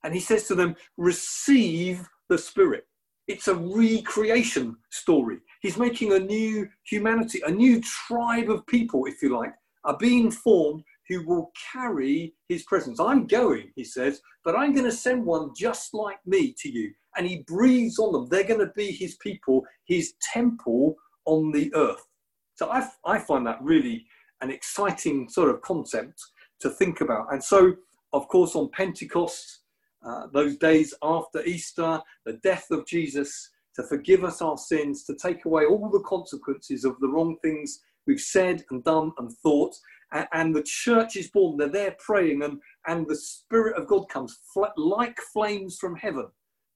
And he says to them, receive the Spirit. It's a recreation story. He's making a new humanity, a new tribe of people, if you like, are being formed who will carry his presence. I'm going, he says, but I'm going to send one just like me to you. And he breathes on them. They're going to be his people, his temple on the earth. So I, I find that really an exciting sort of concept to think about. And so, of course, on Pentecost, uh, those days after Easter, the death of Jesus, to forgive us our sins, to take away all the consequences of the wrong things we've said and done and thought. And, and the church is born. They're there praying, and, and the Spirit of God comes fl- like flames from heaven.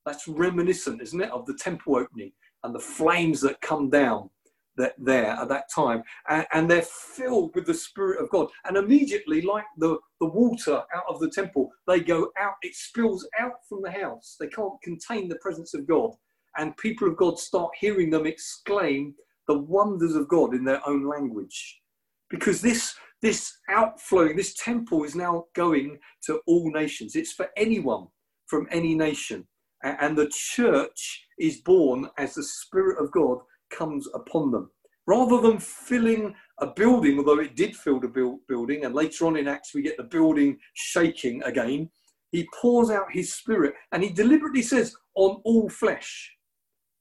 That's reminiscent, isn't it, of the temple opening and the flames that come down that, there at that time. And, and they're filled with the Spirit of God. And immediately, like the, the water out of the temple, they go out. It spills out from the house. They can't contain the presence of God. And people of God start hearing them exclaim the wonders of God in their own language. Because this, this outflowing, this temple is now going to all nations. It's for anyone from any nation. And the church is born as the Spirit of God comes upon them. Rather than filling a building, although it did fill the build, building, and later on in Acts we get the building shaking again, he pours out his Spirit, and he deliberately says, on all flesh.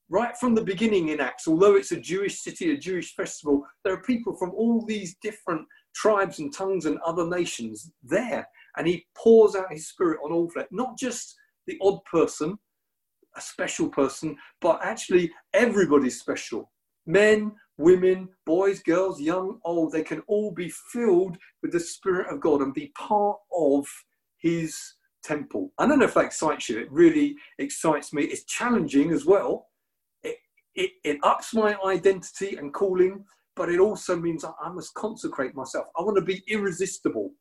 Right from the beginning in Acts, although it's a Jewish city, a Jewish festival, there are people from all these different tribes and tongues and other nations there. And he pours out his Spirit on all flesh, not just the odd person, a special person, but actually everybody's special. Men, women, boys, girls, young, old, they can all be filled with the Spirit of God and be part of his temple. I don't know if that excites you. It really excites me. It's challenging as well. It, it, it ups my identity and calling, but it also means I must consecrate myself. I want to be irresistible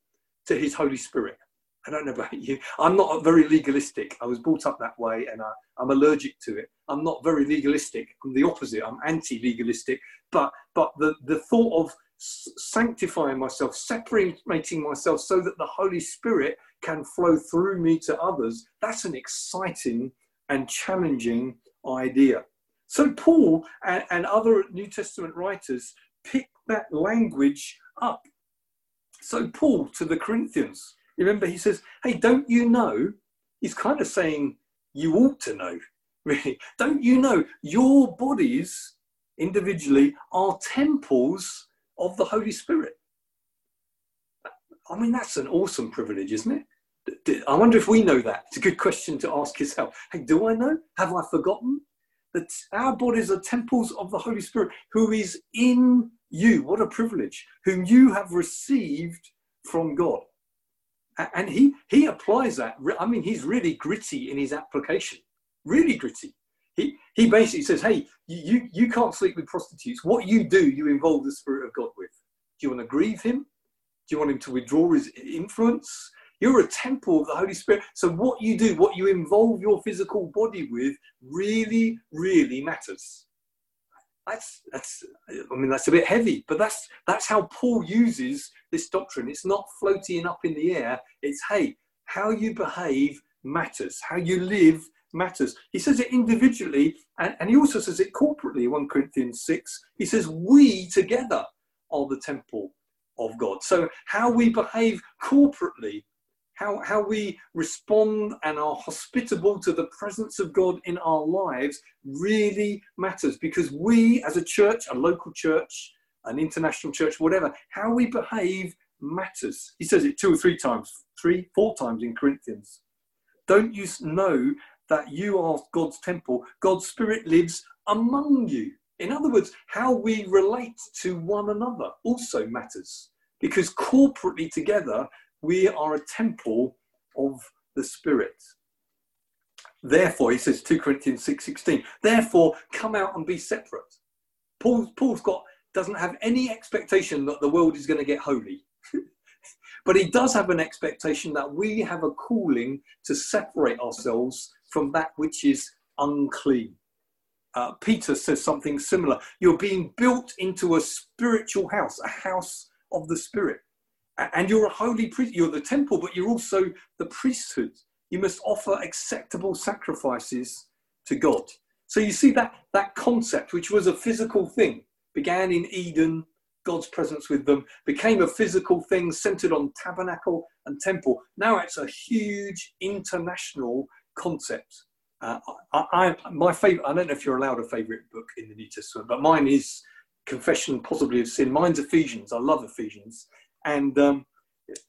to his Holy Spirit. I don't know about you. I'm not very legalistic. I was brought up that way, and I, I'm allergic to it. I'm not very legalistic. I'm the opposite. I'm anti-legalistic. But but the, the thought of sanctifying myself, separating myself so that the Holy Spirit can flow through me to others, that's an exciting and challenging idea. So Paul and, and other New Testament writers pick that language up. So Paul to the Corinthians. Remember, he says, hey, don't you know? He's kind of saying, you ought to know, really. Don't you know your bodies individually are temples of the Holy Spirit? I mean, that's an awesome privilege, isn't it? I wonder if we know that. It's a good question to ask yourself. Hey, do I know? Have I forgotten? That our bodies are temples of the Holy Spirit who is in you. What a privilege. Whom you have received from God. And he he applies that. I mean, he's really gritty in his application. Really gritty. He he basically says, hey, you, you can't sleep with prostitutes. What you do, you involve the Spirit of God with. Do you want to grieve him? Do you want him to withdraw his influence? You're a temple of the Holy Spirit. So what you do, what you involve your physical body with really, really matters. That's, that's, I mean, that's a bit heavy, but that's, that's how Paul uses this doctrine. It's not floating up in the air. It's, hey, how you behave matters. How you live matters. He says it individually, and, and he also says it corporately. First Corinthians six, he says, we together are the temple of God. So how we behave corporately, how, how we respond and are hospitable to the presence of God in our lives really matters, because we as a church, a local church, an international church, whatever, how we behave matters. He says it two or three times, three, four times in Corinthians. Don't you know that you are God's temple? God's Spirit lives among you. In other words, how we relate to one another also matters, because corporately together, we are a temple of the Spirit. Therefore, he says, Second Corinthians six sixteen, therefore, come out and be separate. Paul, Paul's got, doesn't have any expectation that the world is going to get holy. But he does have an expectation that we have a calling to separate ourselves from that which is unclean. Uh, Peter says something similar. You're being built into a spiritual house, a house of the Spirit. And you're a holy priest. You're the temple, but you're also the priesthood. You must offer acceptable sacrifices to God. So you see that, that concept, which was a physical thing, began in Eden, God's presence with them, became a physical thing centered on tabernacle and temple. Now it's a huge international concept. Uh, I, I, my favorite, I don't know if you're allowed a favorite book in the New Testament, but mine is Confession Possibly of Sin. Mine's Ephesians. I love Ephesians. And um,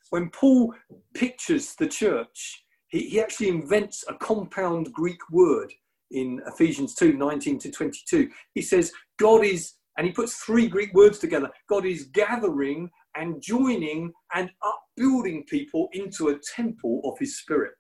when Paul pictures the church, he, he actually invents a compound Greek word in Ephesians two nineteen to twenty-two. He says, God is, and he puts three Greek words together. God is gathering and joining and upbuilding people into a temple of his Spirit.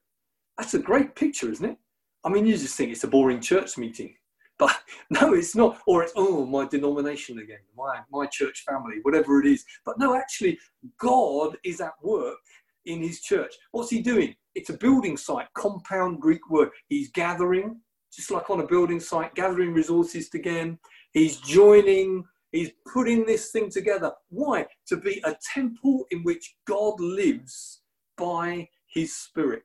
That's a great picture, isn't it? I mean, you just think it's a boring church meeting, but no, it's not. Or it's, oh, my denomination again, my, my church family, whatever it is. But no, actually, God is at work in his church. What's he doing? It's a building site, compound Greek word. He's gathering, just like on a building site, gathering resources together. He's joining, he's putting this thing together. Why? To be a temple in which God lives by his Spirit.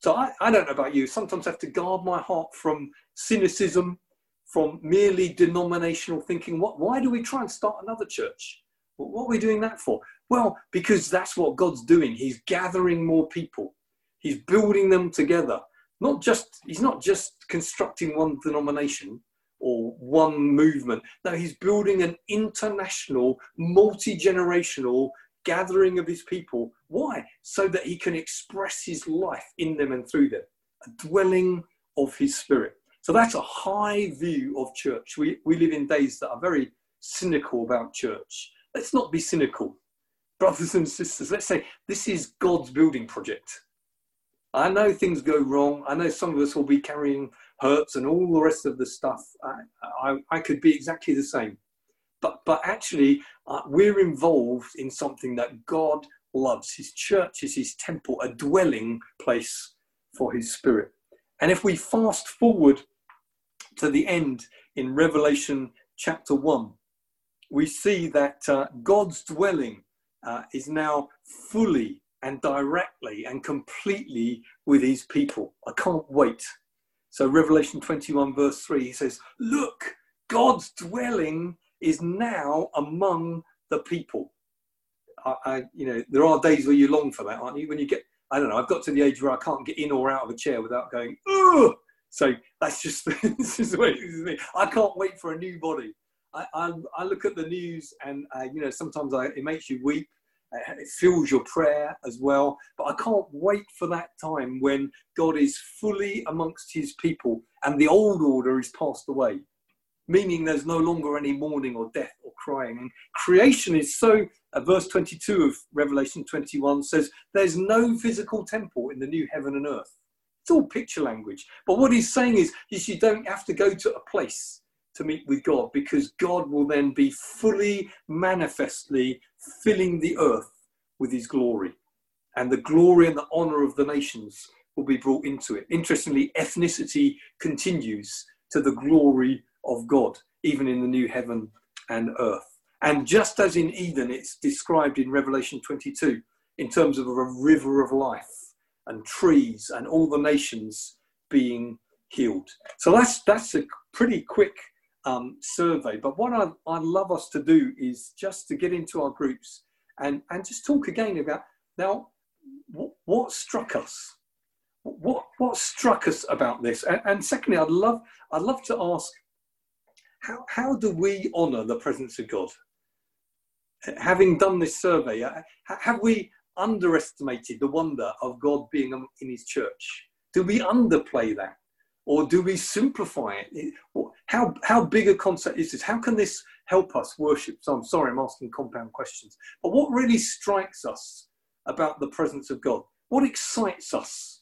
So I, I don't know about you, sometimes I have to guard my heart from cynicism, from merely denominational thinking. What, why do we try and start another church? Well, what are we doing that for? Well, because that's what God's doing. He's gathering more people. He's building them together. Not just, he's not just constructing one denomination or one movement. No, he's building an international, multi-generational gathering of his people. Why? So that he can express his life in them and through them, a dwelling of his Spirit. So that's a high view of church. We, we live in days that are very cynical about church. Let's not be cynical. Brothers and sisters, let's say this is God's building project. I know things go wrong. I know some of us will be carrying hurts and all the rest of the stuff. I, I, I could be exactly the same. But, but actually, uh, we're involved in something that God loves. His church is his temple, a dwelling place for his Spirit. And if we fast forward to the end in Revelation chapter one, we see that uh, God's dwelling uh, is now fully and directly and completely with his people. I can't wait. So Revelation twenty-one verse three, he says, look, God's dwelling is now among the people. I, I, you know, there are days where you long for that, aren't you? When you get, I don't know, I've got to the age where I can't get in or out of a chair without going, oh! So that's just, this is the way it is with me. I can't wait for a new body. I, I, I look at the news and, uh, you know, sometimes I, it makes you weep. It fills your prayer as well. But I can't wait for that time when God is fully amongst his people and the old order is passed away, meaning there's no longer any mourning or death or crying. And creation is so, uh, verse twenty-two of Revelation twenty-one says, there's no physical temple in the new heaven and earth. It's all picture language. But what he's saying is, is you don't have to go to a place to meet with God, because God will then be fully manifestly filling the earth with his glory, and the glory and the honor of the nations will be brought into it. Interestingly, ethnicity continues to the glory of God, even in the new heaven and earth. And just as in Eden, it's described in Revelation twenty-two in terms of a river of life and trees and all the nations being healed. So that's that's a pretty quick um, survey. But what I, I love us to do is just to get into our groups and, and just talk again about, now, what, what struck us? What what struck us about this? And, and secondly, I'd love I'd love to ask, how how do we honour the presence of God? Having done this survey, have we underestimated the wonder of God being in his church? Do we underplay that? Or do we simplify it? How how big a concept is this? How can this help us worship? So I'm sorry, I'm asking compound questions. But what really strikes us about the presence of God? What excites us?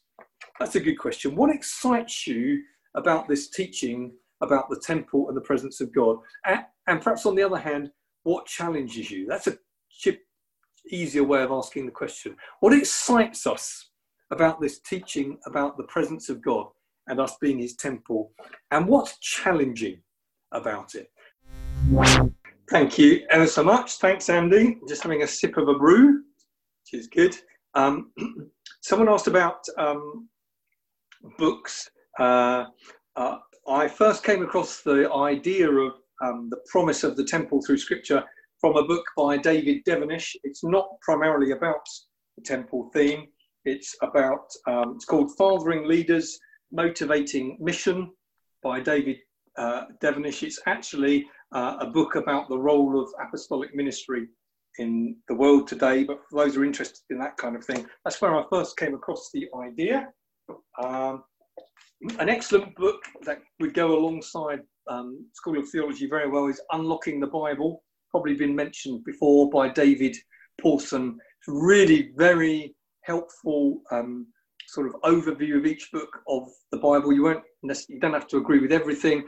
That's a good question. What excites you about this teaching about the temple and the presence of God? And, and perhaps on the other hand, what challenges you? That's a chip, easier way of asking the question. What excites us about this teaching about the presence of God and us being his temple? And what's challenging about it? Thank you ever so much. Thanks, Andy. Just having a sip of a brew, which is good. Um, someone asked about um, books. Uh, uh, I first came across the idea of um, the promise of the temple through scripture from a book by David Devenish. It's not primarily about the temple theme. It's about, um, it's called Fathering Leaders, Motivating Mission by David uh, Devenish. It's actually uh, a book about the role of apostolic ministry in the world today. But for those who are interested in that kind of thing, that's where I first came across the idea. Um, An excellent book that would go alongside um, School of Theology very well is Unlocking the Bible, probably been mentioned before, by David Paulson. It's really very helpful um, sort of overview of each book of the Bible. You won't you don't have to agree with everything.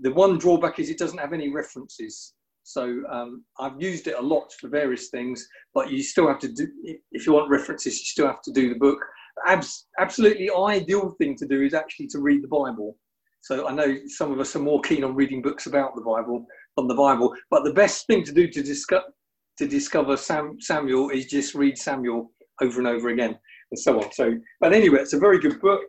The one drawback is it doesn't have any references. So um, I've used it a lot for various things, but you still have to do, if you want references, you still have to do the book. Abs- absolutely ideal thing to do is actually to read the Bible. So I know some of us are more keen on reading books about the Bible than the Bible, but the best thing to do to, disco- to discover Sam- Samuel is just read Samuel over and over again and so on. So, but anyway, it's a very good book,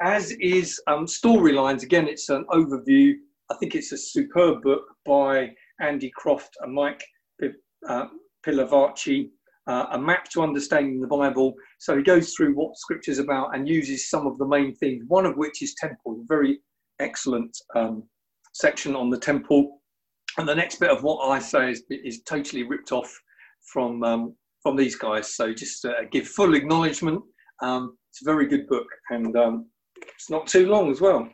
as is um, Storylines. Again, it's an overview. I think it's a superb book by Andy Croft and Mike P- uh, Pilavachi. Uh, a map to understanding the Bible. So he goes through what scripture's about and uses some of the main themes, one of which is temple, a very excellent um, section on the temple. And the next bit of what I say is, is totally ripped off from um, from these guys. So just uh, give full acknowledgement. Um, it's a very good book, and um, it's not too long as well.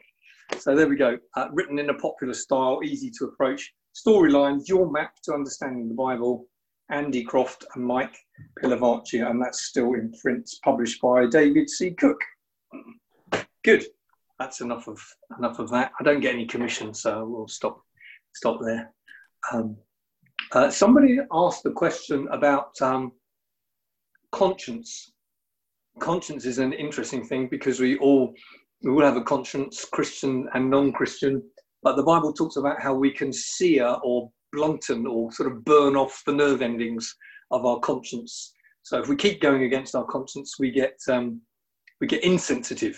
So there we go. Uh, written in a popular style, easy to approach. Storylines, your map to understanding the Bible. Andy Croft and Mike Pilavachi, and that's still in print, published by David C. Cook. Good. That's enough of enough of that. I don't get any commission, so we'll stop stop there. Um, uh, somebody asked a question about um, conscience. Conscience is an interesting thing because we all we all have a conscience, Christian and non-Christian. But the Bible talks about how we can sear or blunten or sort of burn off the nerve endings of our conscience. So if we keep going against our conscience, we get um, we get insensitive,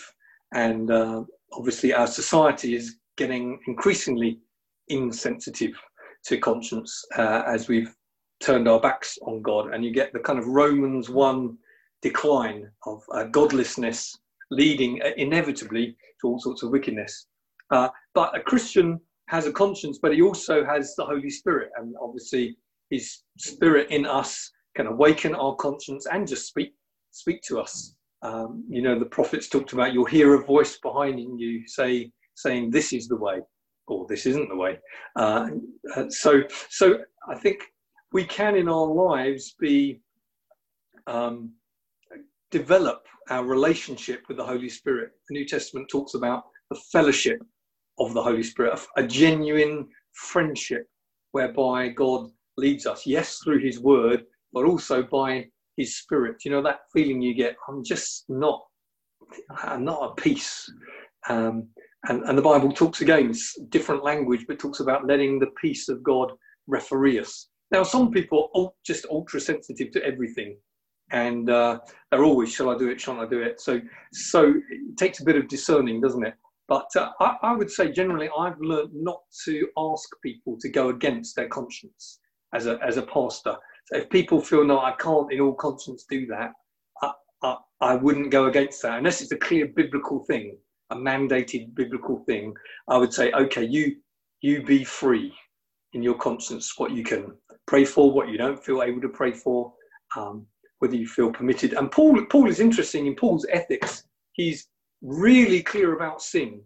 and uh, obviously our society is getting increasingly insensitive to conscience uh, as we've turned our backs on God, and you get the kind of Romans one decline of uh, godlessness leading inevitably to all sorts of wickedness. Uh, but a Christian has a conscience, but he also has the Holy Spirit, and obviously his spirit in us can awaken our conscience and just speak speak to us. Um, you know, the prophets talked about you'll hear a voice behind you say saying this is the way, or this isn't the way. Uh, so so I think we can in our lives be um, develop our relationship with the Holy Spirit. The New Testament talks about the fellowship of the Holy Spirit, a genuine friendship whereby God leads us, yes, through his word, but also by his spirit. You know, that feeling you get, I'm just not, I'm not at peace. Um, and, and the Bible talks again, it's different language, but talks about letting the peace of God referee us. Now, some people are just ultra sensitive to everything. And uh, they're always, shall I do it, shan't I do it? So so it takes a bit of discerning, doesn't it? But uh, I, I would say generally I've learned not to ask people to go against their conscience as a as a pastor. So if people feel, no, I can't in all conscience do that, I, I, I wouldn't go against that. Unless it's a clear biblical thing, a mandated biblical thing, I would say, okay, you you be free in your conscience, what you can pray for, what you don't feel able to pray for. Um, whether you feel permitted. And Paul Paul is interesting in Paul's ethics. He's really clear about sin,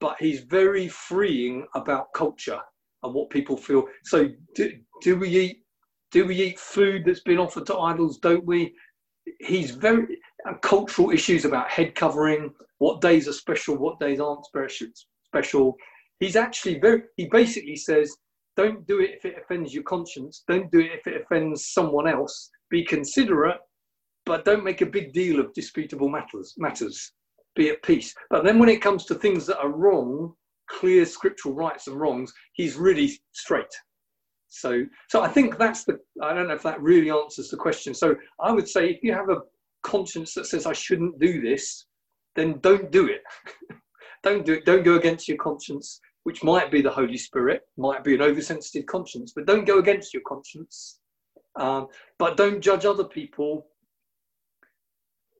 but he's very freeing about culture and what people feel. So do, do we eat do we eat food that's been offered to idols, don't we? He's very, and cultural issues about head covering, what days are special, what days aren't special. He's actually very, he basically says, don't do it if it offends your conscience. Don't do it if it offends someone else. Be considerate, but don't make a big deal of disputable matters. Matters, be at peace. But then when it comes to things that are wrong, clear scriptural rights and wrongs, he's really straight. So, so I think that's the, I don't know if that really answers the question. So I would say if you have a conscience that says I shouldn't do this, then don't do it. Don't do it. Don't go against your conscience, which might be the Holy Spirit, might be an oversensitive conscience, but don't go against your conscience. Um, but don't judge other people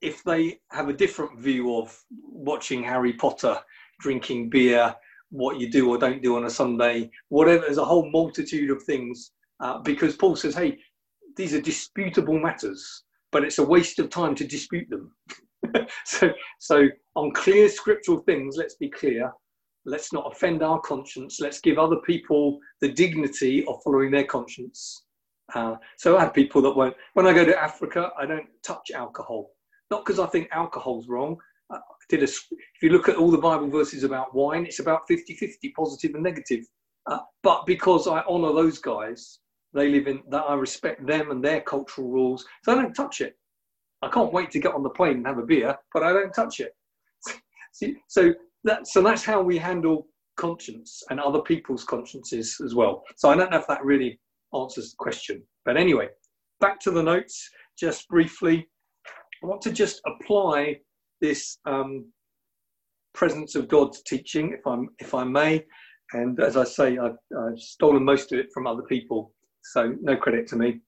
if they have a different view of watching Harry Potter, drinking beer, what you do or don't do on a Sunday, whatever. There's a whole multitude of things, uh, because Paul says, hey, these are disputable matters, but it's a waste of time to dispute them. so, so on clear scriptural things, let's be clear. Let's not offend our conscience. Let's give other people the dignity of following their conscience. Uh, so I have people that won't. When I go to Africa, I don't touch alcohol. Not because I think alcohol's wrong. I did a, if you look at all the Bible verses about wine, it's about fifty-fifty, positive and negative. Uh, but because I honour those guys, they live in that, I respect them and their cultural rules. So I don't touch it. I can't wait to get on the plane and have a beer, but I don't touch it. See, so. That, so that's how we handle conscience and other people's consciences as well. So I don't know if that really answers the question. But anyway, back to the notes, just briefly. I want to just apply this um, presence of God's teaching, if, I'm, if I may. And as I say, I've, I've stolen most of it from other people, so no credit to me.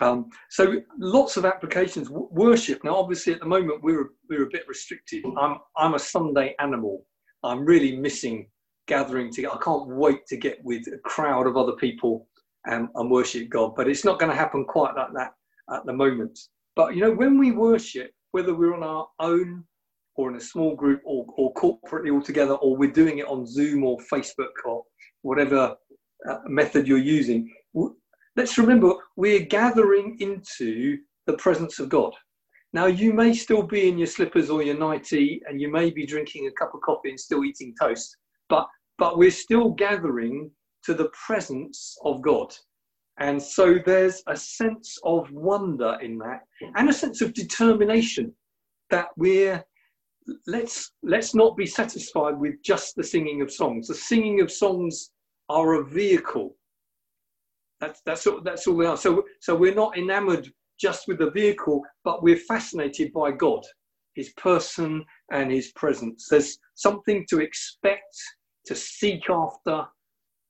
Um, so lots of applications. W- worship. Now, obviously, at the moment, we're, we're a bit restricted. I'm, I'm a Sunday animal. I'm really missing gathering together. I can't wait to get with a crowd of other people and, and worship God. But it's not going to happen quite like that at the moment. But, you know, when we worship, whether we're on our own or in a small group or, or corporately all together, or we're doing it on Zoom or Facebook or whatever uh, method you're using, w- let's remember we're gathering into the presence of God. Now, you may still be in your slippers or your nightie, and you may be drinking a cup of coffee and still eating toast, but but we're still gathering to the presence of God. And so there's a sense of wonder in that, and a sense of determination that we're, let's, let's not be satisfied with just the singing of songs. The singing of songs are a vehicle. That's, that's, all, that's all we are. So, so we're not enamored just with the vehicle, but we're fascinated by God, his person and his presence. There's something to expect, to seek after,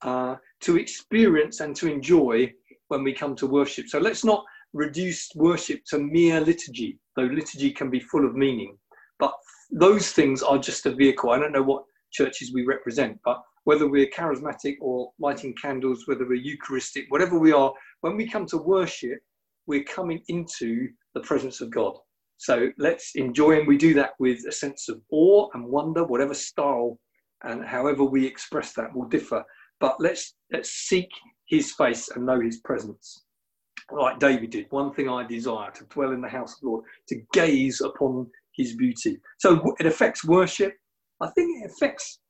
uh, to experience and to enjoy when we come to worship. So let's not reduce worship to mere liturgy, though liturgy can be full of meaning. But those things are just a vehicle. I don't know what churches we represent, but whether we're charismatic or lighting candles, whether we're Eucharistic, whatever we are, when we come to worship, we're coming into the presence of God. So let's enjoy, and we do that with a sense of awe and wonder, whatever style and however we express that will differ. But let's let's seek his face and know his presence. Like David did, one thing I desire, to dwell in the house of the Lord, to gaze upon his beauty. So it affects worship. I think it affects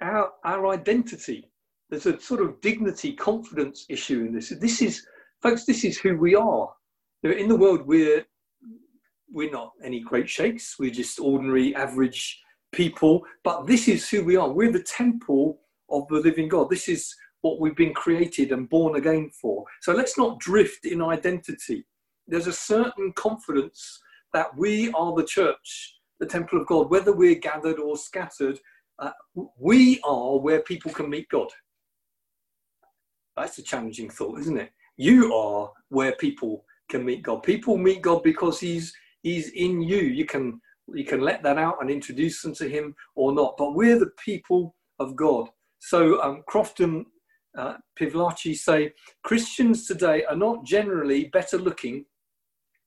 our our identity. There's a sort of dignity, confidence issue in this. This is, folks, this is who we are. in the world, we're we're not any great shakes. We're just ordinary, average people. But this is who we are. We're the temple of the living God. This is what we've been created and born again for. So let's not drift in identity. There's a certain confidence that we are the church, the temple of God, whether we're gathered or scattered. Uh, we are where people can meet God. That's a challenging thought, isn't it? You are where people can meet God. People meet God because he's he's in you. You can you can let that out and introduce them to him or not. But we're the people of God. So um, Croft and uh, Pilavachi say, Christians today are not generally better looking,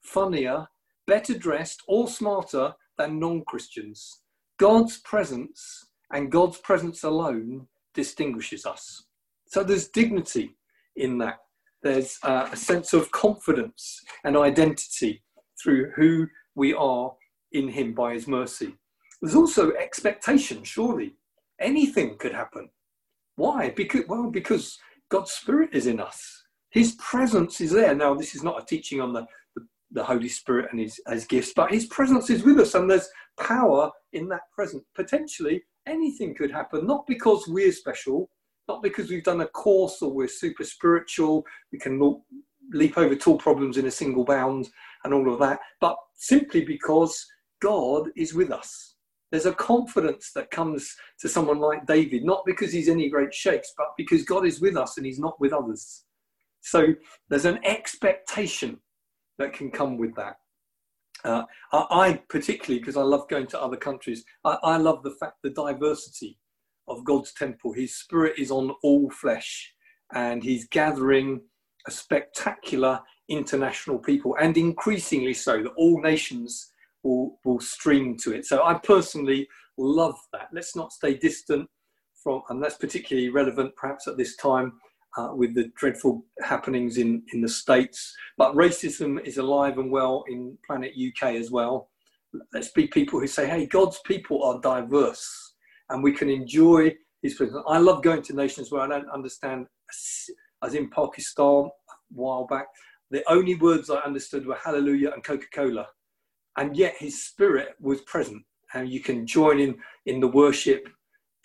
funnier, better dressed, or smarter than non-Christians. God's presence and God's presence alone distinguishes us. So there's dignity in that. There's uh, a sense of confidence and identity through who we are in him by his mercy. There's also expectation, surely. Anything could happen. Why? Because, well, because God's Spirit is in us. His presence is there. Now, this is not a teaching on the, the, the Holy Spirit and his, his gifts, but his presence is with us, and there's power in that presence. Potentially, anything could happen, not because we're special, not because we've done a course or we're super spiritual, we can leap over tall problems in a single bound and all of that, but simply because God is with us. There's a confidence that comes to someone like David, not because he's any great shakes, but because God is with us and he's not with others. So there's an expectation that can come with that. Uh, I, I particularly, because I love going to other countries, I, I love the fact the diversity of God's temple. His Spirit is on all flesh, and he's gathering a spectacular international people, and increasingly so, that all nations will, will stream to it. So I personally love that. Let's not stay distant from, and that's particularly relevant perhaps at this time uh, with the dreadful happenings in, in the States. But racism is alive and well in planet U K as well. Let's be people who say, hey, God's people are diverse, and we can enjoy his presence. I love going to nations where I don't understand. I was in Pakistan a while back. The only words I understood were hallelujah and Coca-Cola. And yet his Spirit was present. And you can join in in the worship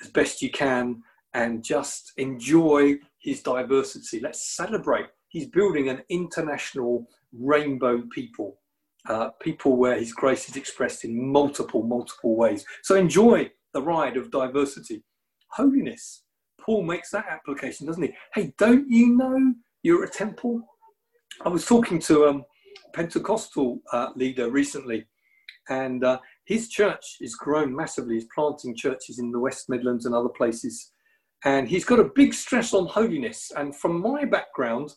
as best you can and just enjoy his diversity. Let's celebrate. He's building an international rainbow people. Uh, people where his grace is expressed in multiple, multiple ways. So enjoy the ride of diversity. Holiness. Paul makes that application, doesn't he? Hey, don't you know you're a temple? I was talking to um, a Pentecostal uh, leader recently, and uh, his church has grown massively. He's planting churches in the West Midlands and other places, and he's got a big stress on holiness. And from my background,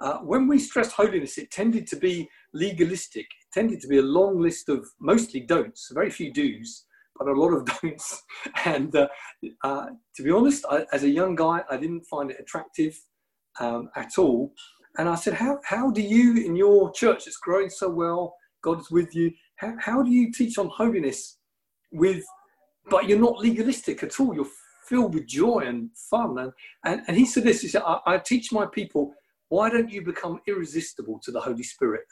uh, when we stressed holiness, it tended to be legalistic. It tended to be a long list of mostly don'ts, very few do's, but a lot of don'ts. And uh, uh, to be honest, I, as a young guy, I didn't find it attractive um, at all. And I said, how, how do you, in your church that's growing so well, God is with you, how, how do you teach on holiness with, but you're not legalistic at all, you're filled with joy and fun? And, and, and he said this, he said, I, I teach my people, why don't you become irresistible to the Holy Spirit?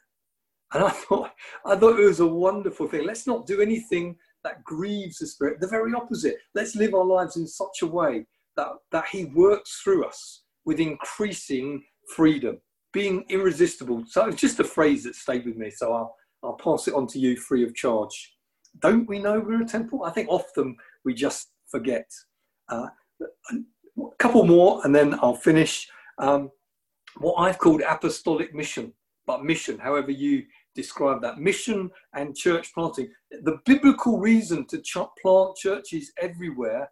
And I thought, I thought it was a wonderful thing. Let's not do anything that grieves the Spirit. The very opposite. Let's live our lives in such a way that, that he works through us with increasing freedom, being irresistible. So it's just a phrase that stayed with me, so I'll, I'll pass it on to you free of charge. Don't we know we're a temple? I think often we just forget. Uh, a couple more and then I'll finish. Um, what I've called apostolic mission, but mission, however you describe that, mission and church planting. The biblical reason to ch- plant churches everywhere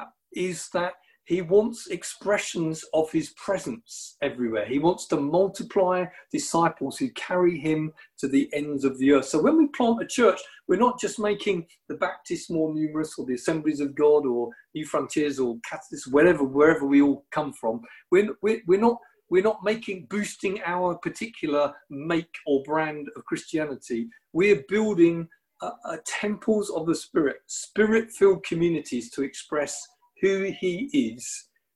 uh, is that he wants expressions of his presence everywhere. He wants to multiply disciples who carry him to the ends of the earth. So when we plant a church, we're not just making the Baptists more numerous or the Assemblies of God or New Frontiers or Catholics, wherever, wherever we all come from. We're, we're, we're not We're not making, boosting our particular make or brand of Christianity. We're building uh, uh, temples of the Spirit, Spirit-filled communities to express who he is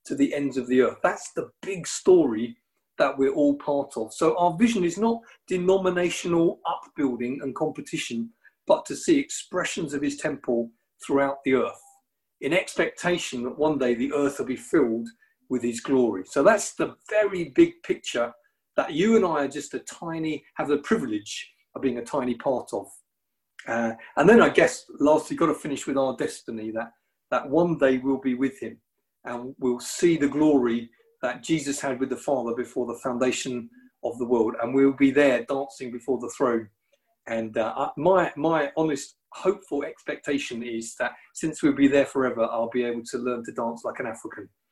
to the ends of the earth. That's the big story that we're all part of. So our vision is not denominational upbuilding and competition, but to see expressions of his temple throughout the earth, in expectation that one day the earth will be filled with his glory. So that's the very big picture that you and I are just a tiny, have the privilege of being a tiny part of. Uh, and then I guess lastly, got to finish with our destiny, that, that one day we'll be with him and we'll see the glory that Jesus had with the Father before the foundation of the world. And we'll be there dancing before the throne. And uh, my my honest, hopeful expectation is that since we'll be there forever, I'll be able to learn to dance like an African